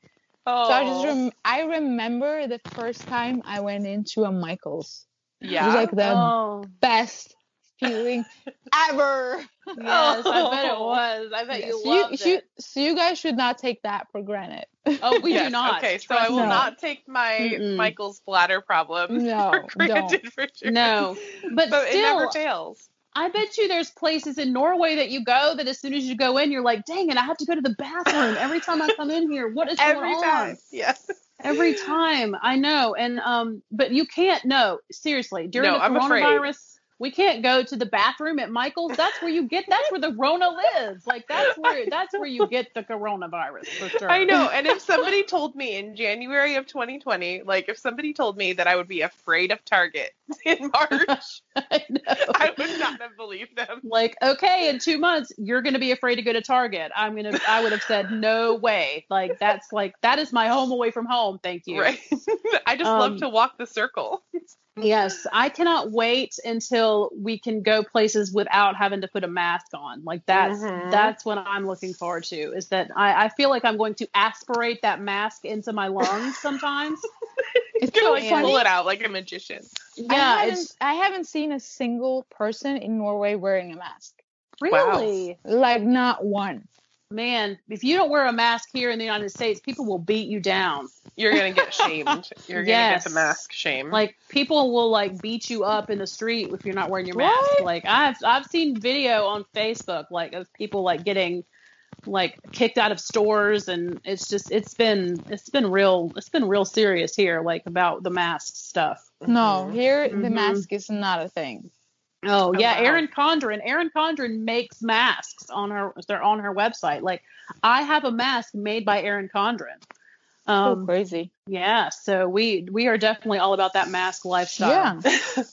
Oh. So I just remember the first time I went into a Michael's. Yeah. It was like the best feeling ever. Yes, I bet it was. I bet you loved it. So you guys should not take that for granted. Oh, we do not. Okay, so I will not take my Michael's bladder problem for granted, for sure. No, but still, it never fails. I bet you there's places in Norway that you go that as soon as you go in, you're like, dang it, I have to go to the bathroom every time I come in here. What is going on? Every time, yes. Every time, I know. And but you can't know. Seriously, during the coronavirus, we can't go to the bathroom at Michael's. That's where the Rona lives. Like, that's where you get the coronavirus, for sure. I know. And if somebody told me in January of 2020, like, if somebody told me that I would be afraid of Target in March, I would not have believed them. Like, okay, in 2 months, you're going to be afraid to go to Target. I would have said, no way. Like, that is my home away from home. Thank you. Right. I just love to walk the circle. Yes. I cannot wait until we can go places without having to put a mask on. Like, that's what I'm looking forward to, is that I feel like I'm going to aspirate that mask into my lungs sometimes. It's going to, like, pull it out like a magician. Yeah, I haven't seen a single person in Norway wearing a mask. Really? Wow. Like, not one. Man, if you don't wear a mask here in the United States, people will beat you down. You're going to get shamed. You're going to get the mask shame. Like, people will, like, beat you up in the street if you're not wearing your mask. Like, I've seen video on Facebook, like, of people, like, getting, like, kicked out of stores, and it's just it's been real serious here, like, about the mask stuff. No, here the mask is not a thing. Oh yeah, wow. Erin Condren makes masks on her website. Like, I have a mask made by Erin Condren. So crazy. Yeah, so we are definitely all about that mask lifestyle. Yeah.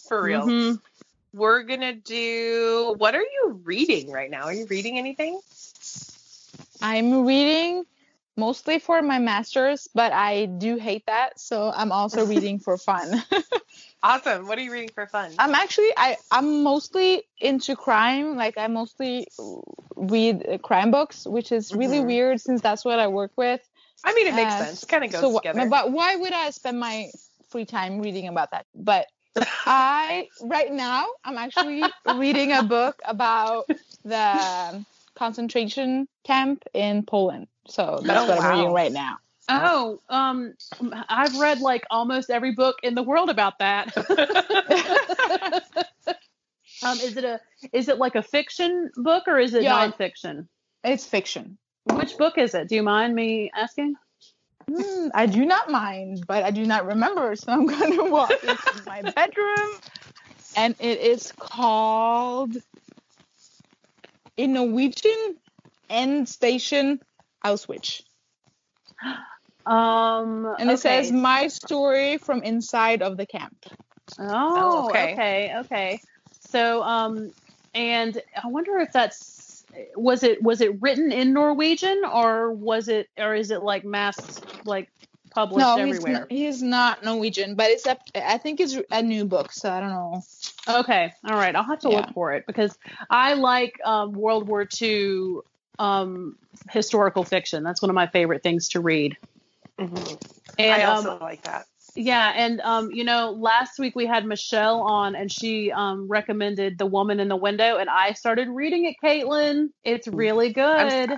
For real. Mm-hmm. We're going to do, what are you reading right now? Are you reading anything? I'm reading mostly for my master's, but I do hate that. So I'm also reading for fun. Awesome. What are you reading for fun? I'm actually, I'm mostly into crime. Like, I mostly read crime books, which is really weird, since that's what I work with. I mean, it makes sense. It kind of goes together. But why would I spend my free time reading about that? But Right now, I'm actually reading a book about the concentration camp in Poland. So that's what I'm reading right now. Oh, I've read like almost every book in the world about that. Is it like a fiction book or is it nonfiction? It's fiction. Which book is it? Do you mind me asking? I do not mind, but I do not remember, so I'm going to walk into my bedroom. And it is called, in Norwegian, End Station Auschwitz. And it says, my story from inside of the camp. Oh, okay. So, and I wonder if that's, was it written in Norwegian or is it like mass, like published everywhere? He's not Norwegian, but I think it's a new book. So I don't know. Okay. All right. I'll have to look for it because I like, World War II, historical fiction. That's one of my favorite things to read. Mm-hmm. And, I also like that. Yeah, and last week we had Michelle on, and she recommended The Woman in the Window, and I started reading it, Caitlin. It's really good.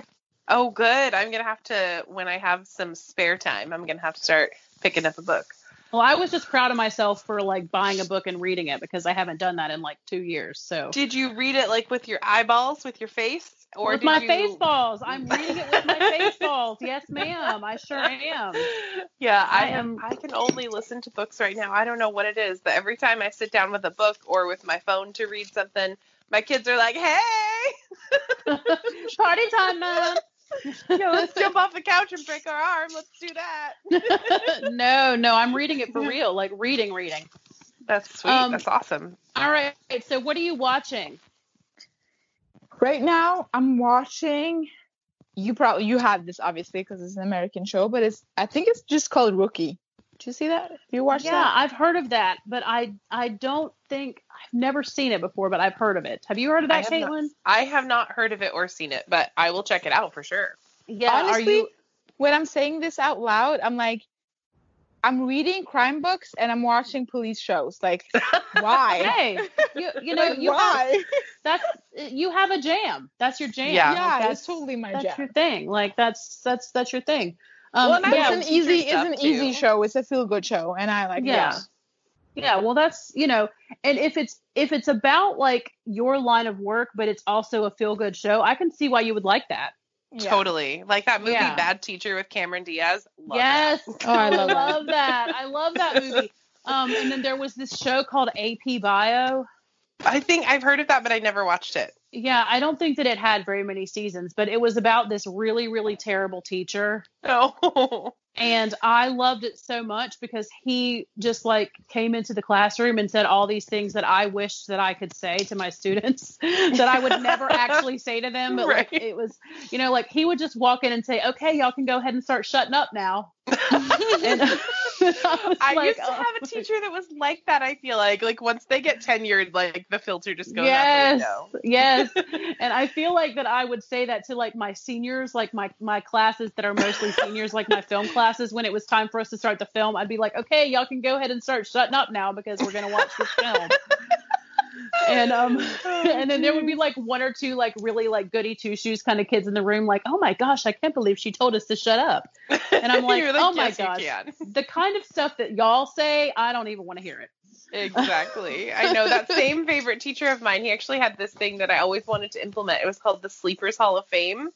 Oh, good. I'm going to have to, when I have some spare time, I'm going to have to start picking up a book. Well, I was just proud of myself for, like, buying a book and reading it, because I haven't done that in, like, 2 years, so. Did you read it, like, with your eyeballs, with your face? Or with my face balls. I'm reading it with my face balls. Yes, ma'am. I sure am. Yeah, I am. I can only listen to books right now. I don't know what it is, but every time I sit down with a book or with my phone to read something, my kids are like, hey! Party time, Mom! Let's jump off the couch and break our arm. Let's do that. No, I'm reading it for real. Like, reading. That's sweet. That's awesome. All right. So what are you watching? Right now, I'm watching. You have this obviously because it's an American show, but I think it's just called Rookie. Do you see that? Have you watched that? Yeah, I've heard of that, but I don't think I've never seen it before, but I've heard of it. Have you heard of that, Caitlin? I have not heard of it or seen it, but I will check it out for sure. Yeah, honestly, when I'm saying this out loud, I'm like, I'm reading crime books and I'm watching police shows. Like, why? Hey, why? You have a jam. That's your jam. Yeah, that's totally my jam. That's your thing. Like, that's your thing. It's an easy show. It's a feel good show, and I like. Yeah. Those. Yeah. Well, that's and if it's about like your line of work, but it's also a feel good show, I can see why you would like that. Yeah. Totally. Like that movie Bad Teacher with Cameron Diaz. Love that. Oh, I love that. I love that movie. And then there was this show called AP Bio. I think I've heard of that, but I never watched it. Yeah, I don't think that it had very many seasons, but it was about this really, really terrible teacher. Oh. And I loved it so much because he just like came into the classroom and said all these things that I wished that I could say to my students that I would never actually say to them. But like, it was, like he would just walk in and say, okay, y'all can go ahead and start shutting up now. And I used to have a teacher that was like that. I feel like once they get tenured, like the filter just goes out the window. Yes. And I feel like that I would say that to like my seniors, like my classes that are mostly seniors, like my film classes. When it was time for us to start the film, I'd be like, okay, y'all can go ahead and start shutting up now because we're going to watch this film. And and then there would be like one or two like really like goody two shoes kind of kids in the room like, oh my gosh, I can't believe she told us to shut up. And I'm like, oh my gosh, the kind of stuff that y'all say, I don't even want to hear it. Exactly. I know that same favorite teacher of mine, he actually had this thing that I always wanted to implement. It was called the Sleepers Hall of Fame.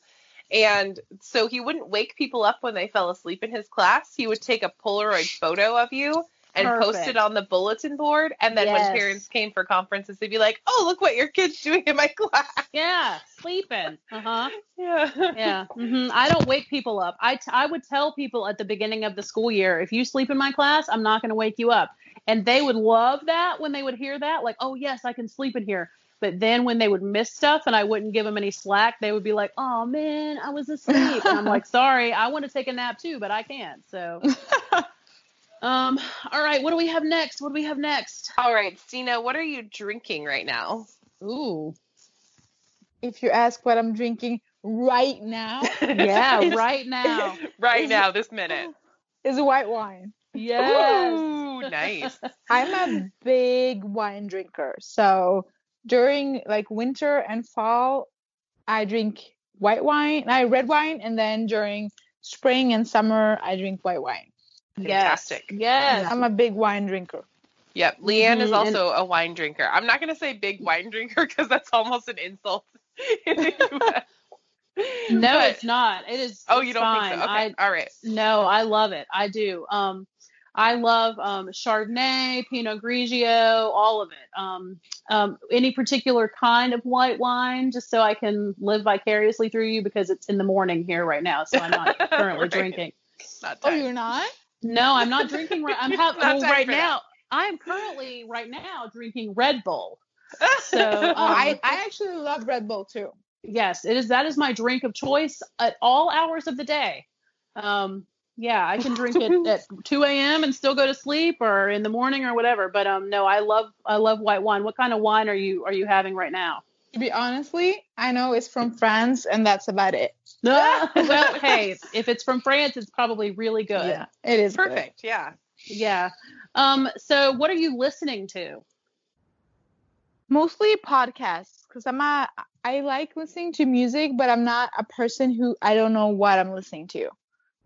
And so he wouldn't wake people up when they fell asleep in his class. He would take a Polaroid photo of you and post it on the bulletin board. And then when parents came for conferences, they'd be like, oh, look what your kid's doing in my class. Yeah, sleeping. Uh-huh. Yeah. Mm-hmm. I don't wake people up. I would tell people at the beginning of the school year, if you sleep in my class, I'm not going to wake you up. And they would love that when they would hear that. Like, oh, yes, I can sleep in here. But then when they would miss stuff and I wouldn't give them any slack, they would be like, oh, man, I was asleep. And I'm like, sorry, I want to take a nap, too, but I can't. So... all right, what do we have next? All right, Stina, what are you drinking right now? Ooh. If you ask what I'm drinking right now. Yeah, right now. This minute. Is white wine. Yes. Ooh, nice. I'm a big wine drinker. So during like winter and fall, I drink white wine, red wine. And then during spring and summer, I drink white wine. Fantastic. Yes. I'm a big wine drinker. Yep. Leanne is also a wine drinker. I'm not going to say big wine drinker because that's almost an insult in the US. No, but it's not. It is. Oh, you don't fine. Think so? Okay. All right. No, I love it. I do. I love Chardonnay, Pinot Grigio, all of it. Any particular kind of white wine, just so I can live vicariously through you because it's in the morning here right now, so I'm not currently drinking. Not time. Oh, you're not? No, I'm not drinking. I am currently drinking Red Bull. So I actually love Red Bull too. Yes, it is. That is my drink of choice at all hours of the day. Yeah, I can drink it at 2 a.m. and still go to sleep, or in the morning, or whatever. But no, I love white wine. What kind of wine are you having right now? To be honestly, I know it's from France, and that's about it. Well, hey, if it's from France, it's probably really good. Yeah, it is perfect. Good. Yeah. So, what are you listening to? Mostly podcasts, because I like listening to music, but I'm not a person who I don't know what I'm listening to.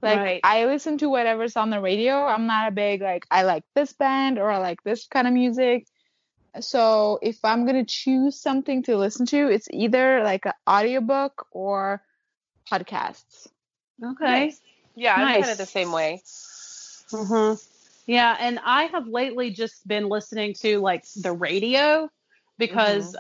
Like, right. I listen to whatever's on the radio. I'm not a big, like, I like this band or I like this kind of music. So if I'm going to choose something to listen to, it's either like an audiobook or podcasts. Okay. Nice. Yeah, I'm kind of the same way. Mm-hmm. Yeah, and I have lately just been listening to, like, the radio because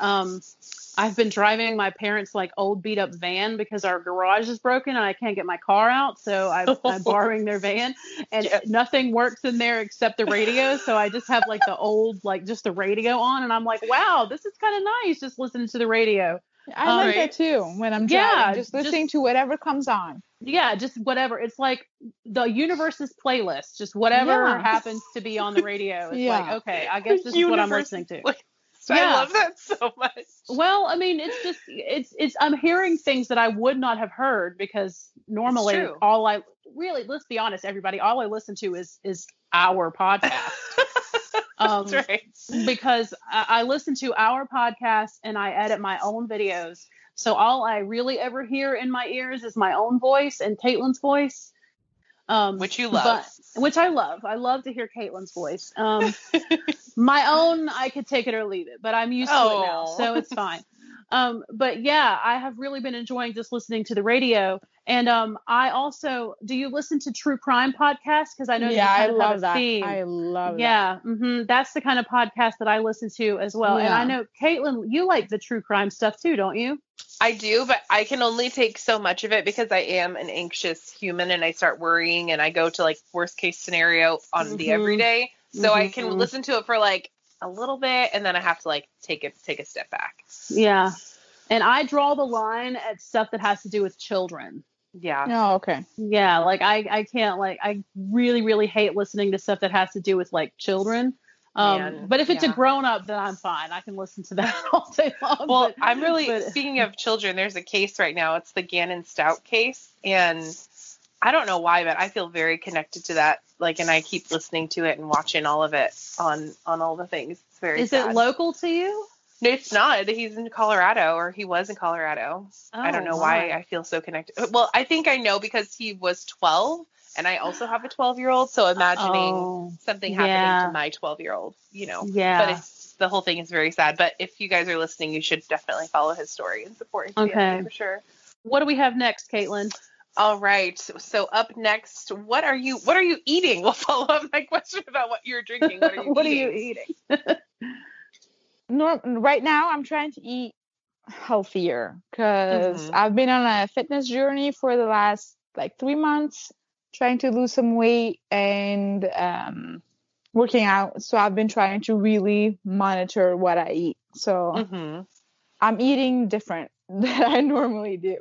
I've been driving my parents' like old beat up van because our garage is broken and I can't get my car out. So I'm borrowing their van and nothing works in there except the radio. So I just have like the old, like just the radio on. And I'm like, wow, this is kind of nice. Just listening to the radio. I like that too. When I'm driving, just listening to whatever comes on. Yeah. Just whatever. It's like the universe's playlist, just whatever happens to be on the radio. It's like, okay, I guess this is what I'm listening to. So I love that so much. Well, I mean, it's just, I'm hearing things that I would not have heard because normally let's be honest, everybody, all I listen to is our podcast. That's right. Because I listen to our podcast and I edit my own videos. So all I really ever hear in my ears is my own voice and Caitlin's voice. Which you love. Which I love. I love to hear Caitlin's voice. My own, I could take it or leave it, but I'm used to it now, so it's fine. But yeah, I have really been enjoying just listening to the radio. And I also, do you listen to true crime podcasts? Because I know you love that. I love that. Yeah, that's the kind of podcast that I listen to as well. Yeah. And I know, Caitlin, you like the true crime stuff too, don't you? I do, but I can only take so much of it because I am an anxious human and I start worrying and I go to like worst case scenario on the everyday. So I can listen to it for like a little bit and then I have to like take a step back. Yeah. And I draw the line at stuff that has to do with children. Yeah. Oh, okay. Yeah. Like I can't, like, I really, really hate listening to stuff that has to do with like children. But if it's a grown-up, then I'm fine. I can listen to that all day long. Well, speaking of children, there's a case right now. It's the Gannon Stout case. And I don't know why, but I feel very connected to that. Like, and I keep listening to it and watching all of it on all the things. It's very sad. Is it local to you? No, it's not. He's in Colorado, or he was in Colorado. Oh, I don't know why I feel so connected. Well, I think I know because he was 12. And I also have a 12-year-old, so imagining something happening to my 12-year-old, you know. Yeah. But the whole thing is very sad. But if you guys are listening, you should definitely follow his story and support him. Okay. For sure. What do we have next, Caitlin? All right. So up next, what are you eating? We'll follow up my question about what you're drinking. What are you eating? Right now, I'm trying to eat healthier because I've been on a fitness journey for the last like 3 months. Trying to lose some weight and working out. So I've been trying to really monitor what I eat. So I'm eating different than I normally do.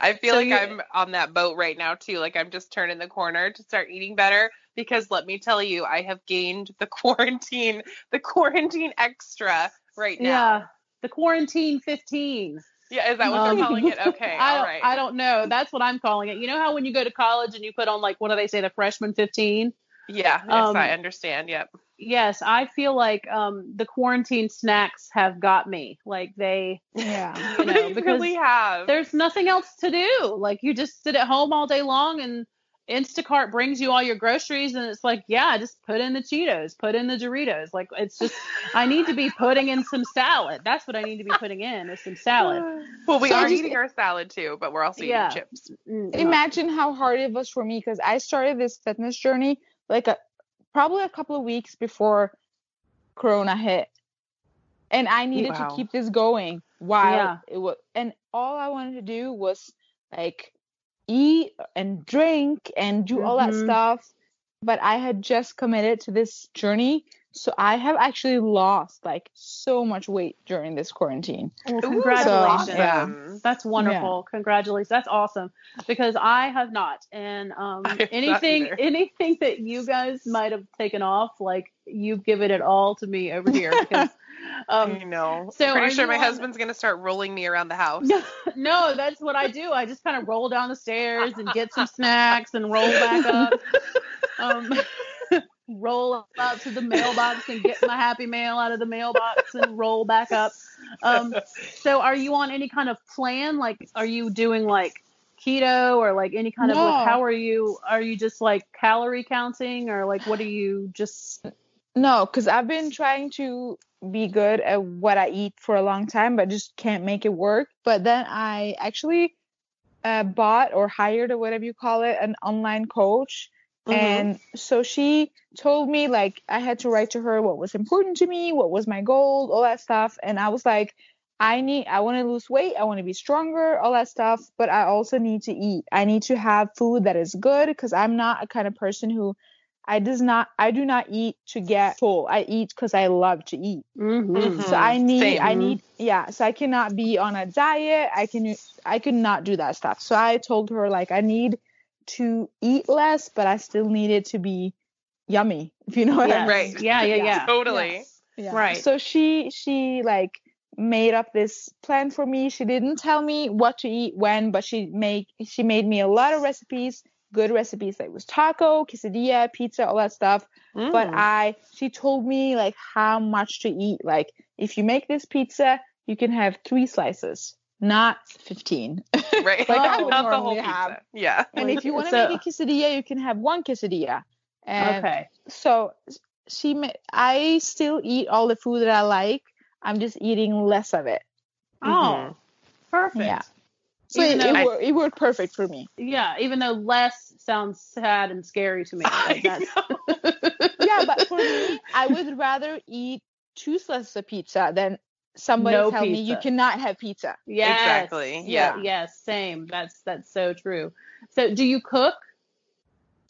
I feel I'm on that boat right now too. Like I'm just turning the corner to start eating better because let me tell you, I have gained the quarantine extra right now. Yeah, the quarantine 15. Yeah, is that what they're calling it? Okay, all right. I don't know. That's what I'm calling it. You know how when you go to college and you put on, like, what do they say, the freshman 15? Yeah, yes, I understand. Yep. Yes, I feel like the quarantine snacks have got me. Like they, yeah, you know, because really have. There's nothing else to do. Like you just sit at home all day long and Instacart brings you all your groceries and it's like, yeah, just put in the Cheetos, put in the Doritos. Like it's just, I need to be putting in some salad. That's what I need to be putting in is some salad. Well, we so are just eating our salad too, but we're also yeah. eating chips. Imagine how hard it was for me because I started this fitness journey like probably a couple of weeks before Corona hit. And I needed to keep this going while it was, and all I wanted to do was like eat and drink and do all that stuff, but I had just committed to this journey, so I have actually lost like so much weight during this quarantine. Well, congratulations. So, yeah. That's wonderful. Yeah. Congratulations. That's awesome because I have not, and anything that you guys might have taken off, like you've given it all to me over here because you know, so pretty sure my husband's gonna start rolling me around the house. No, that's what I do. I just kind of roll down the stairs and get some snacks and roll back up, roll up to the mailbox and get my Happy Mail out of the mailbox and roll back up. So are you on any kind of plan? Like, are you doing like keto or like any kind of like, how are you just like calorie counting or like what are you just? No, because I've been trying to be good at what I eat for a long time, but just can't make it work. But then I actually bought or hired or whatever you call it, an online coach. Mm-hmm. And so she told me like I had to write to her what was important to me, what was my goal, all that stuff. And I was like, I want to lose weight. I want to be stronger, all that stuff. But I also need to eat. I need to have food that is good because I'm not a kind of person who I do not eat to get full. I eat because I love to eat. Mm-hmm. So So I cannot be on a diet. I could not do that stuff. So I told her like, I need to eat less, but I still need it to be yummy. If you know what I mean. Right. Yeah. Totally. Yes. Yeah. Right. So she like made up this plan for me. She didn't tell me what to eat when, but she made me a lot of recipes. Good recipes like was taco, quesadilla, pizza, all that stuff. Mm. But she told me like how much to eat. Like if you make this pizza, you can have 3 slices, not 15. Right. Like I would not normally the whole pizza. Have. Yeah. And if you want to make a quesadilla, you can have 1 quesadilla. And okay. So I still eat all the food that I like. I'm just eating less of it. Oh, perfect. Yeah. So it worked perfect for me. Yeah, even though less sounds sad and scary to me. Like yeah, but for me, I would rather eat 2 slices of pizza than somebody tell me you cannot have pizza. Yes, exactly. Yeah. Yes, same. That's so true. So do you cook?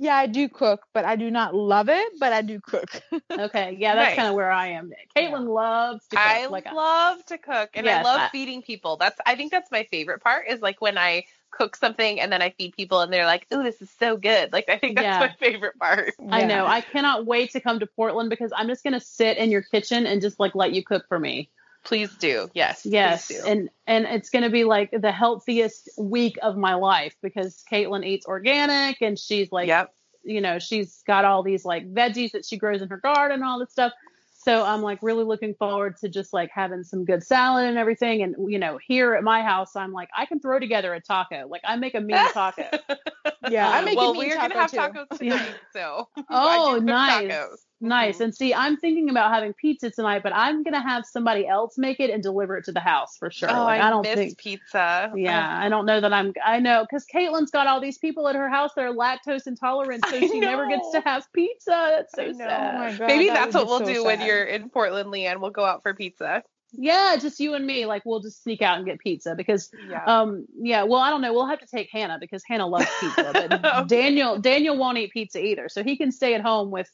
Yeah, I do cook, but I do not love it, but I do cook. Okay, yeah, that's kind of where I am. Caitlin loves to cook. I love to cook, and yes, I love feeding people. I think that's my favorite part is like when I cook something and then I feed people and they're like, oh, this is so good. Like, I think that's my favorite part. Yeah. I know. I cannot wait to come to Portland because I'm just going to sit in your kitchen and just like let you cook for me. Please do. Yes. Please do. And it's going to be like the healthiest week of my life because Caitlin eats organic and she's like, you know, she's got all these like veggies that she grows in her garden and all this stuff. So I'm like really looking forward to just like having some good salad and everything. And, you know, here at my house, I'm like, I can throw together a taco. Like I make a mean taco. Yeah. I make a mean taco. Well, we're going to have tacos tonight. So. Oh, nice. Tacos. Nice. Mm-hmm. And see, I'm thinking about having pizza tonight, but I'm going to have somebody else make it and deliver it to the house for sure. Oh, like, I don't think pizza. Yeah. I don't know that I know because Caitlin's got all these people at her house that are lactose intolerant. So she never gets to have pizza. That's so sad. Oh my God, maybe that's what we'll do when you're in Portland, Leanne. We'll go out for pizza. Yeah, just you and me. Like, we'll just sneak out and get pizza because, well, I don't know. We'll have to take Hannah because Hannah loves pizza, but okay. Daniel won't eat pizza either. So he can stay at home with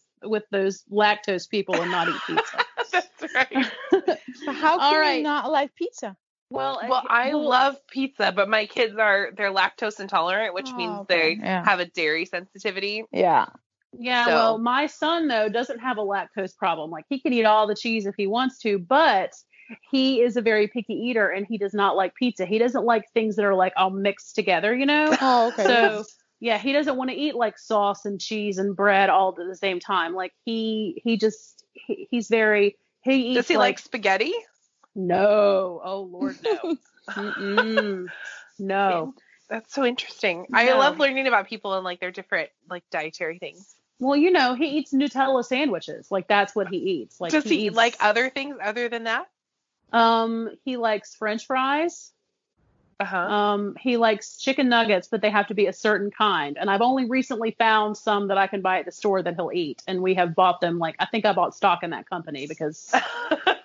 those lactose people and not eat pizza. That's right. How can you not like pizza? Well, I love pizza, but my kids they're lactose intolerant, which means they have a dairy sensitivity. Yeah. Yeah, so. Well, my son, though, doesn't have a lactose problem. Like, he can eat all the cheese if he wants to, but he is a very picky eater, and he does not like pizza. He doesn't like things that are, like, all mixed together, you know? Oh, okay. So Yeah, he doesn't want to eat like sauce and cheese and bread all at the same time. Like he eats. Does he like spaghetti? No. Oh Lord, no. Mm-mm. No. That's so interesting. No. I love learning about people and like their different like dietary things. Well, you know, he eats Nutella sandwiches. Like that's what he eats. Like does he eat like other things other than that? He likes French fries. Uh-huh. He likes chicken nuggets, but they have to be a certain kind. And I've only recently found some that I can buy at the store that he'll eat. And we have bought them. Like, I think I bought stock in that company because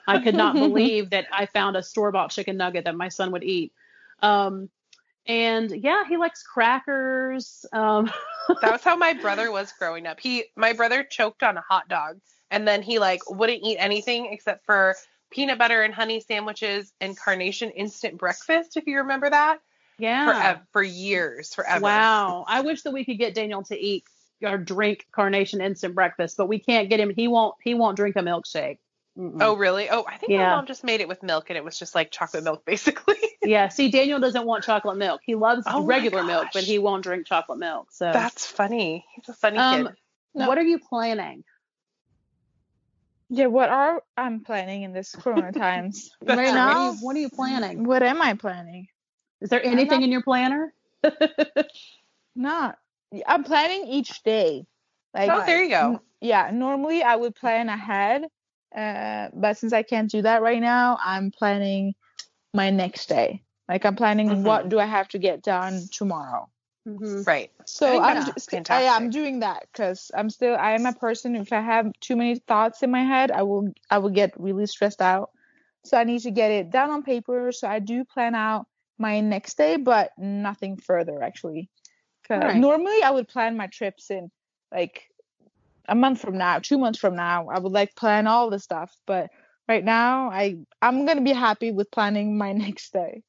I could not believe that I found a store-bought chicken nugget that my son would eat. And yeah, he likes crackers. That was how my brother was growing up. My brother choked on a hot dog and then he like wouldn't eat anything except for peanut butter and honey sandwiches and Carnation instant breakfast, if you remember that. Yeah. For years. Wow. I wish that we could get Daniel to eat or drink Carnation instant breakfast, but we can't get him. He won't drink a milkshake. Mm-mm. Oh, really? Oh, I think my mom just made it with milk and it was just like chocolate milk, basically. Yeah. See, Daniel doesn't want chocolate milk. He loves regular milk, but he won't drink chocolate milk. So that's funny. He's a funny kid. No. What are you planning? Yeah, I'm planning in this corona times. Right now, what are you planning? What am I planning? Is there anything in your planner? No. I'm planning each day. There you go. Yeah, normally I would plan ahead, but since I can't do that right now, I'm planning my next day. Like I'm planning what do I have to get done tomorrow. Mm-hmm. Right. So I'm doing that because I am a person. If I have too many thoughts in my head, I will get really stressed out. So I need to get it down on paper. So I do plan out my next day, but nothing further actually. Right. Normally I would plan my trips in like a month from now, 2 months from now. I would like plan all the stuff, but right now I'm gonna be happy with planning my next day.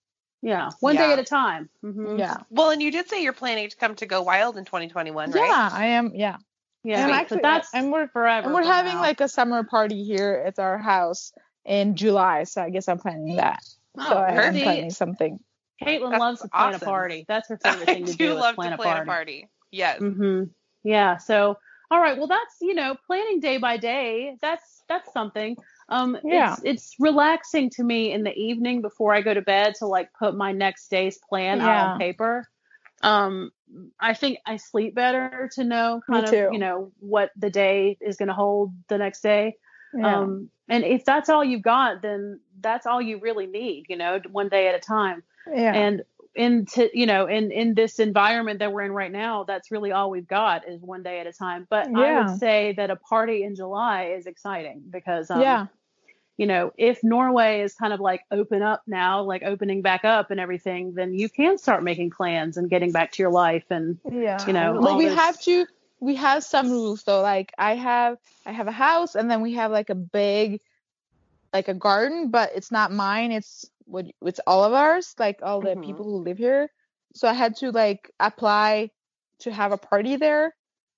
Yeah. One day at a time. Mm-hmm. Yeah. Well, and you did say you're planning to come to Go Wild in 2021, right? Yeah, I am. Yeah. Yeah. And actually, we're having like a summer party here at our house in July. So I guess I'm planning that. Oh, so I am planning something. Caitlin loves to plan a party. That's her favorite thing to do. I love to plan a party. Yes. Mm-hmm. Yeah. So, all right. Well, that's, planning day by day. That's something. It's relaxing to me in the evening before I go to bed to like put my next day's plan out on paper. I think I sleep better to know what the day is going to hold the next day. Yeah. And if that's all you've got, then that's all you really need, one day at a time. Yeah. And in this environment that we're in right now, that's really all we've got is one day at a time. But I would say that a party in July is exciting because, if Norway is kind of like opening back up and everything, then you can start making plans and getting back to your life. And, we have some rules though. Like I have a house and then we have like a big, like a garden, but it's not mine. It's all of ours, like all the people who live here. So I had to like apply to have a party there,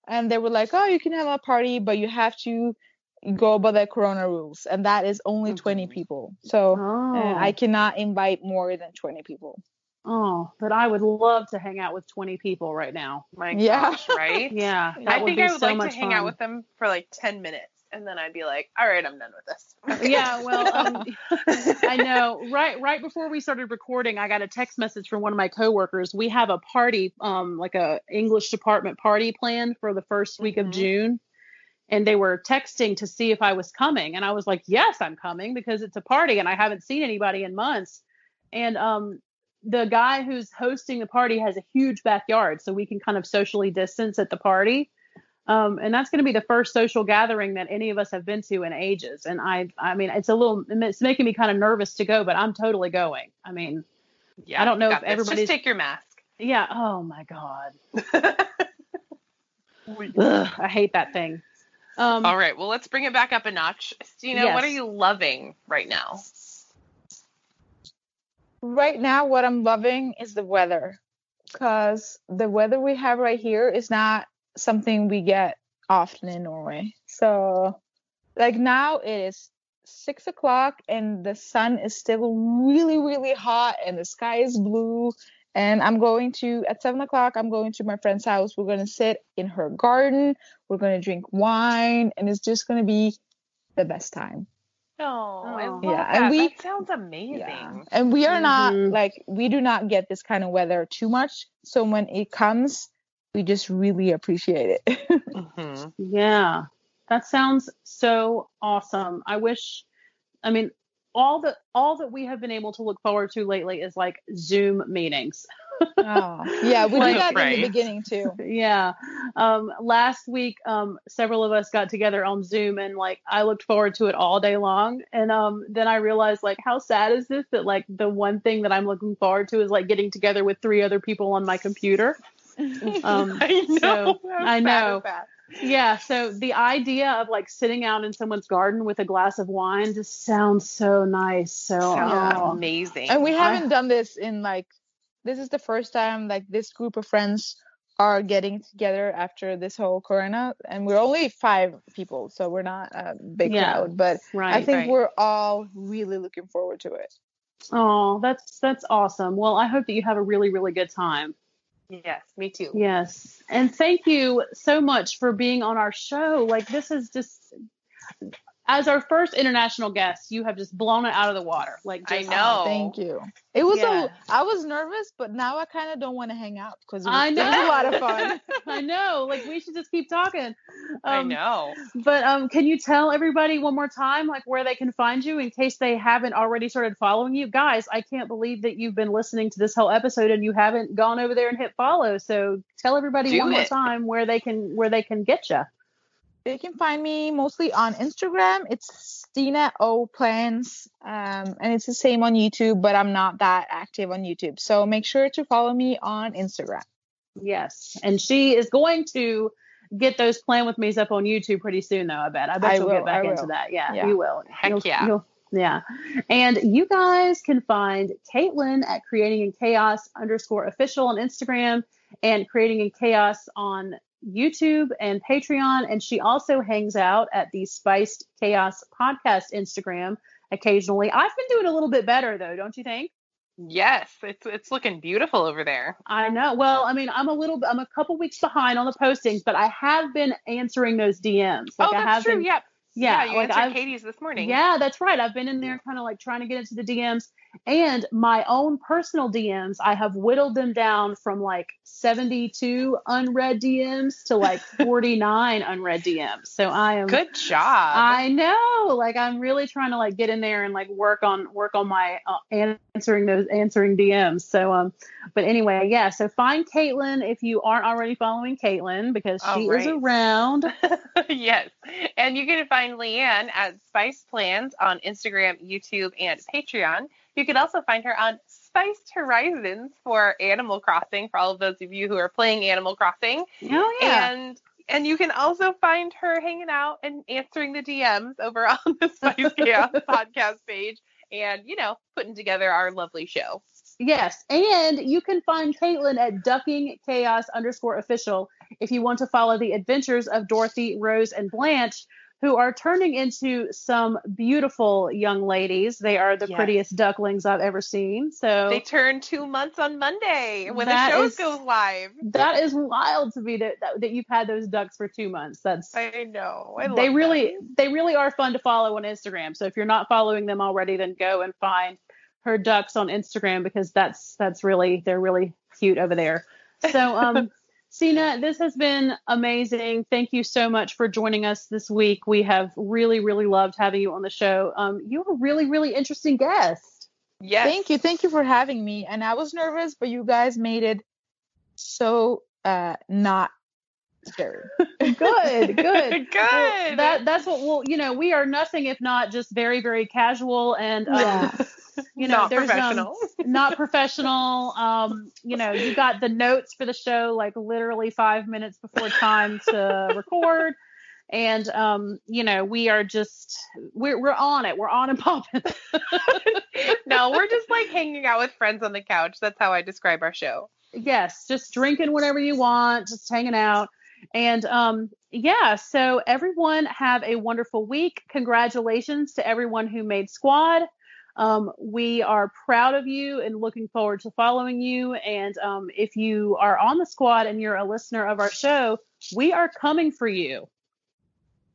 and they were like, "Oh, you can have a party, but you have to go by the corona rules, and that is only 20 people. So I cannot invite more than 20 people." Oh, but I would love to hang out with 20 people right now. My gosh, right? Yeah, I think I would like to hang out with them for like 10 minutes. And then I'd be like, all right, I'm done with this. Okay. Yeah, well, I know. Right before we started recording, I got a text message from one of my coworkers. We have a party, like a English department party planned for the first week of June. And they were texting to see if I was coming. And I was like, yes, I'm coming because it's a party and I haven't seen anybody in months. And the guy who's hosting the party has a huge backyard, so we can kind of socially distance at the party. And that's going to be the first social gathering that any of us have been to in ages. And I mean, it's making me kind of nervous to go, but I'm totally going. I mean, yeah, I don't know if everybody's... Just take your mask. Yeah. Oh my God. Ugh, I hate that thing. All right. Well, let's bring it back up a notch. Stina, what are you loving right now? Right now, what I'm loving is the weather, because the weather we have right here is not something we get often in Norway. So like now it is 6:00 and the sun is still really, really hot and the sky is blue And I'm going to, at 7 o'clock, I'm going to my friend's house. We're going to sit in her garden. We're going to drink wine. And it's just going to be the best time. Oh, I love that. And that sounds amazing. Yeah. And we are not, like, we do not get this kind of weather too much. So when it comes, we just really appreciate it. Mm-hmm. Yeah. That sounds so awesome. I wish, I mean, all that we have been able to look forward to lately is like Zoom meetings. Yeah, we did that in the beginning too. Yeah. Last week, several of us got together on Zoom and like I looked forward to it all day long. And then I realized like how sad is this that like the one thing that I'm looking forward to is like getting together with three other people on my computer. I know. Yeah. So the idea of like sitting out in someone's garden with a glass of wine just sounds so nice. So amazing. And we haven't done this in like, this is the first time like this group of friends are getting together after this whole corona, and we're only 5 people. So we're not a big crowd, but I think we're all really looking forward to it. Oh, that's awesome. Well, I hope that you have a really, really good time. Yes, me too. Yes. And thank you so much for being on our show. Like this is just, as our first international guest, you have just blown it out of the water. Like just, I know. Thank you. It was I was nervous, but now I kind of don't want to hang out because it was a lot of fun. I know. Like we should just keep talking. I know. But can you tell everybody one more time like where they can find you in case they haven't already started following you? Guys, I can't believe that you've been listening to this whole episode and you haven't gone over there and hit follow. So tell everybody more time where they can get you. They can find me mostly on Instagram. It's Stina O Plans. And it's the same on YouTube, but I'm not that active on YouTube. So make sure to follow me on Instagram. Yes. And she is going to get those Plan With Me's up on YouTube pretty soon, though, I bet. I you'll get back into that. Yeah, you will. Heck yeah. And you guys can find Caitlin at creatinginchaos_official on Instagram and creatinginchaos on YouTube and Patreon, and she also hangs out at the Spiced Chaos Podcast Instagram occasionally. I've been doing a little bit better though, don't you think? Yes, it's looking beautiful over there. I know. Well, I mean, I'm a couple weeks behind on the postings, but I have been answering those DMs. Like, that's true. Yep. Yeah, you answered Katie's this morning. Yeah, that's right. I've been in there kind of like trying to get into the DMs. And my own personal DMs, I have whittled them down from like 72 unread DMs to like 49 unread DMs. So I am good job. I know. Like I'm really trying to like get in there and like work on my answering DMs. So but anyway, yeah. So find Caitlin if you aren't already following Caitlin because she is around. Yes, and you can find Leanne at Spice Plans on Instagram, YouTube, and Patreon. You can also find her on Spiced Horizons for Animal Crossing, for all of those of you who are playing Animal Crossing. Oh, yeah. And you can also find her hanging out and answering the DMs over on the Spice Chaos podcast page and, you know, putting together our lovely show. Yes, and you can find Caitlin at duckingchaos_official if you want to follow the adventures of Dorothy, Rose, and Blanche, who are turning into some beautiful young ladies. They are the prettiest ducklings I've ever seen. So they turn 2 months on Monday when the show goes live. That is wild to me that you've had those ducks for 2 months. I know. They really are fun to follow on Instagram. So if you're not following them already, then go and find her ducks on Instagram because they're really cute over there. So Stina, this has been amazing. Thank you so much for joining us this week. We have really, really loved having you on the show. You were a really, really interesting guest. Yes. Thank you. Thank you for having me. And I was nervous, but you guys made it so not scary. Good. Good. Well, that's what we'll, you know, we are nothing if not just very, very casual and you know, not professional. You know, you got the notes for the show like literally 5 minutes before time to record, and you know, we are just we're on it. We're on and popping. No, we're just like hanging out with friends on the couch. That's how I describe our show. Yes, just drinking whenever you want, just hanging out. And so everyone have a wonderful week. Congratulations to everyone who made Squad. We are proud of you and looking forward to following you. And if you are on the squad and you're a listener of our show, we are coming for you.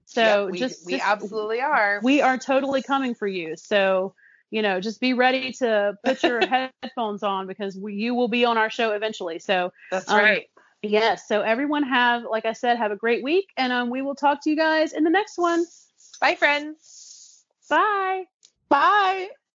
So yep, we absolutely are. We are totally coming for you. So, you know, just be ready to put your headphones on because you will be on our show eventually. So that's right. Yes. So everyone have, like I said, have a great week, and we will talk to you guys in the next one. Bye, friends. Bye. Bye.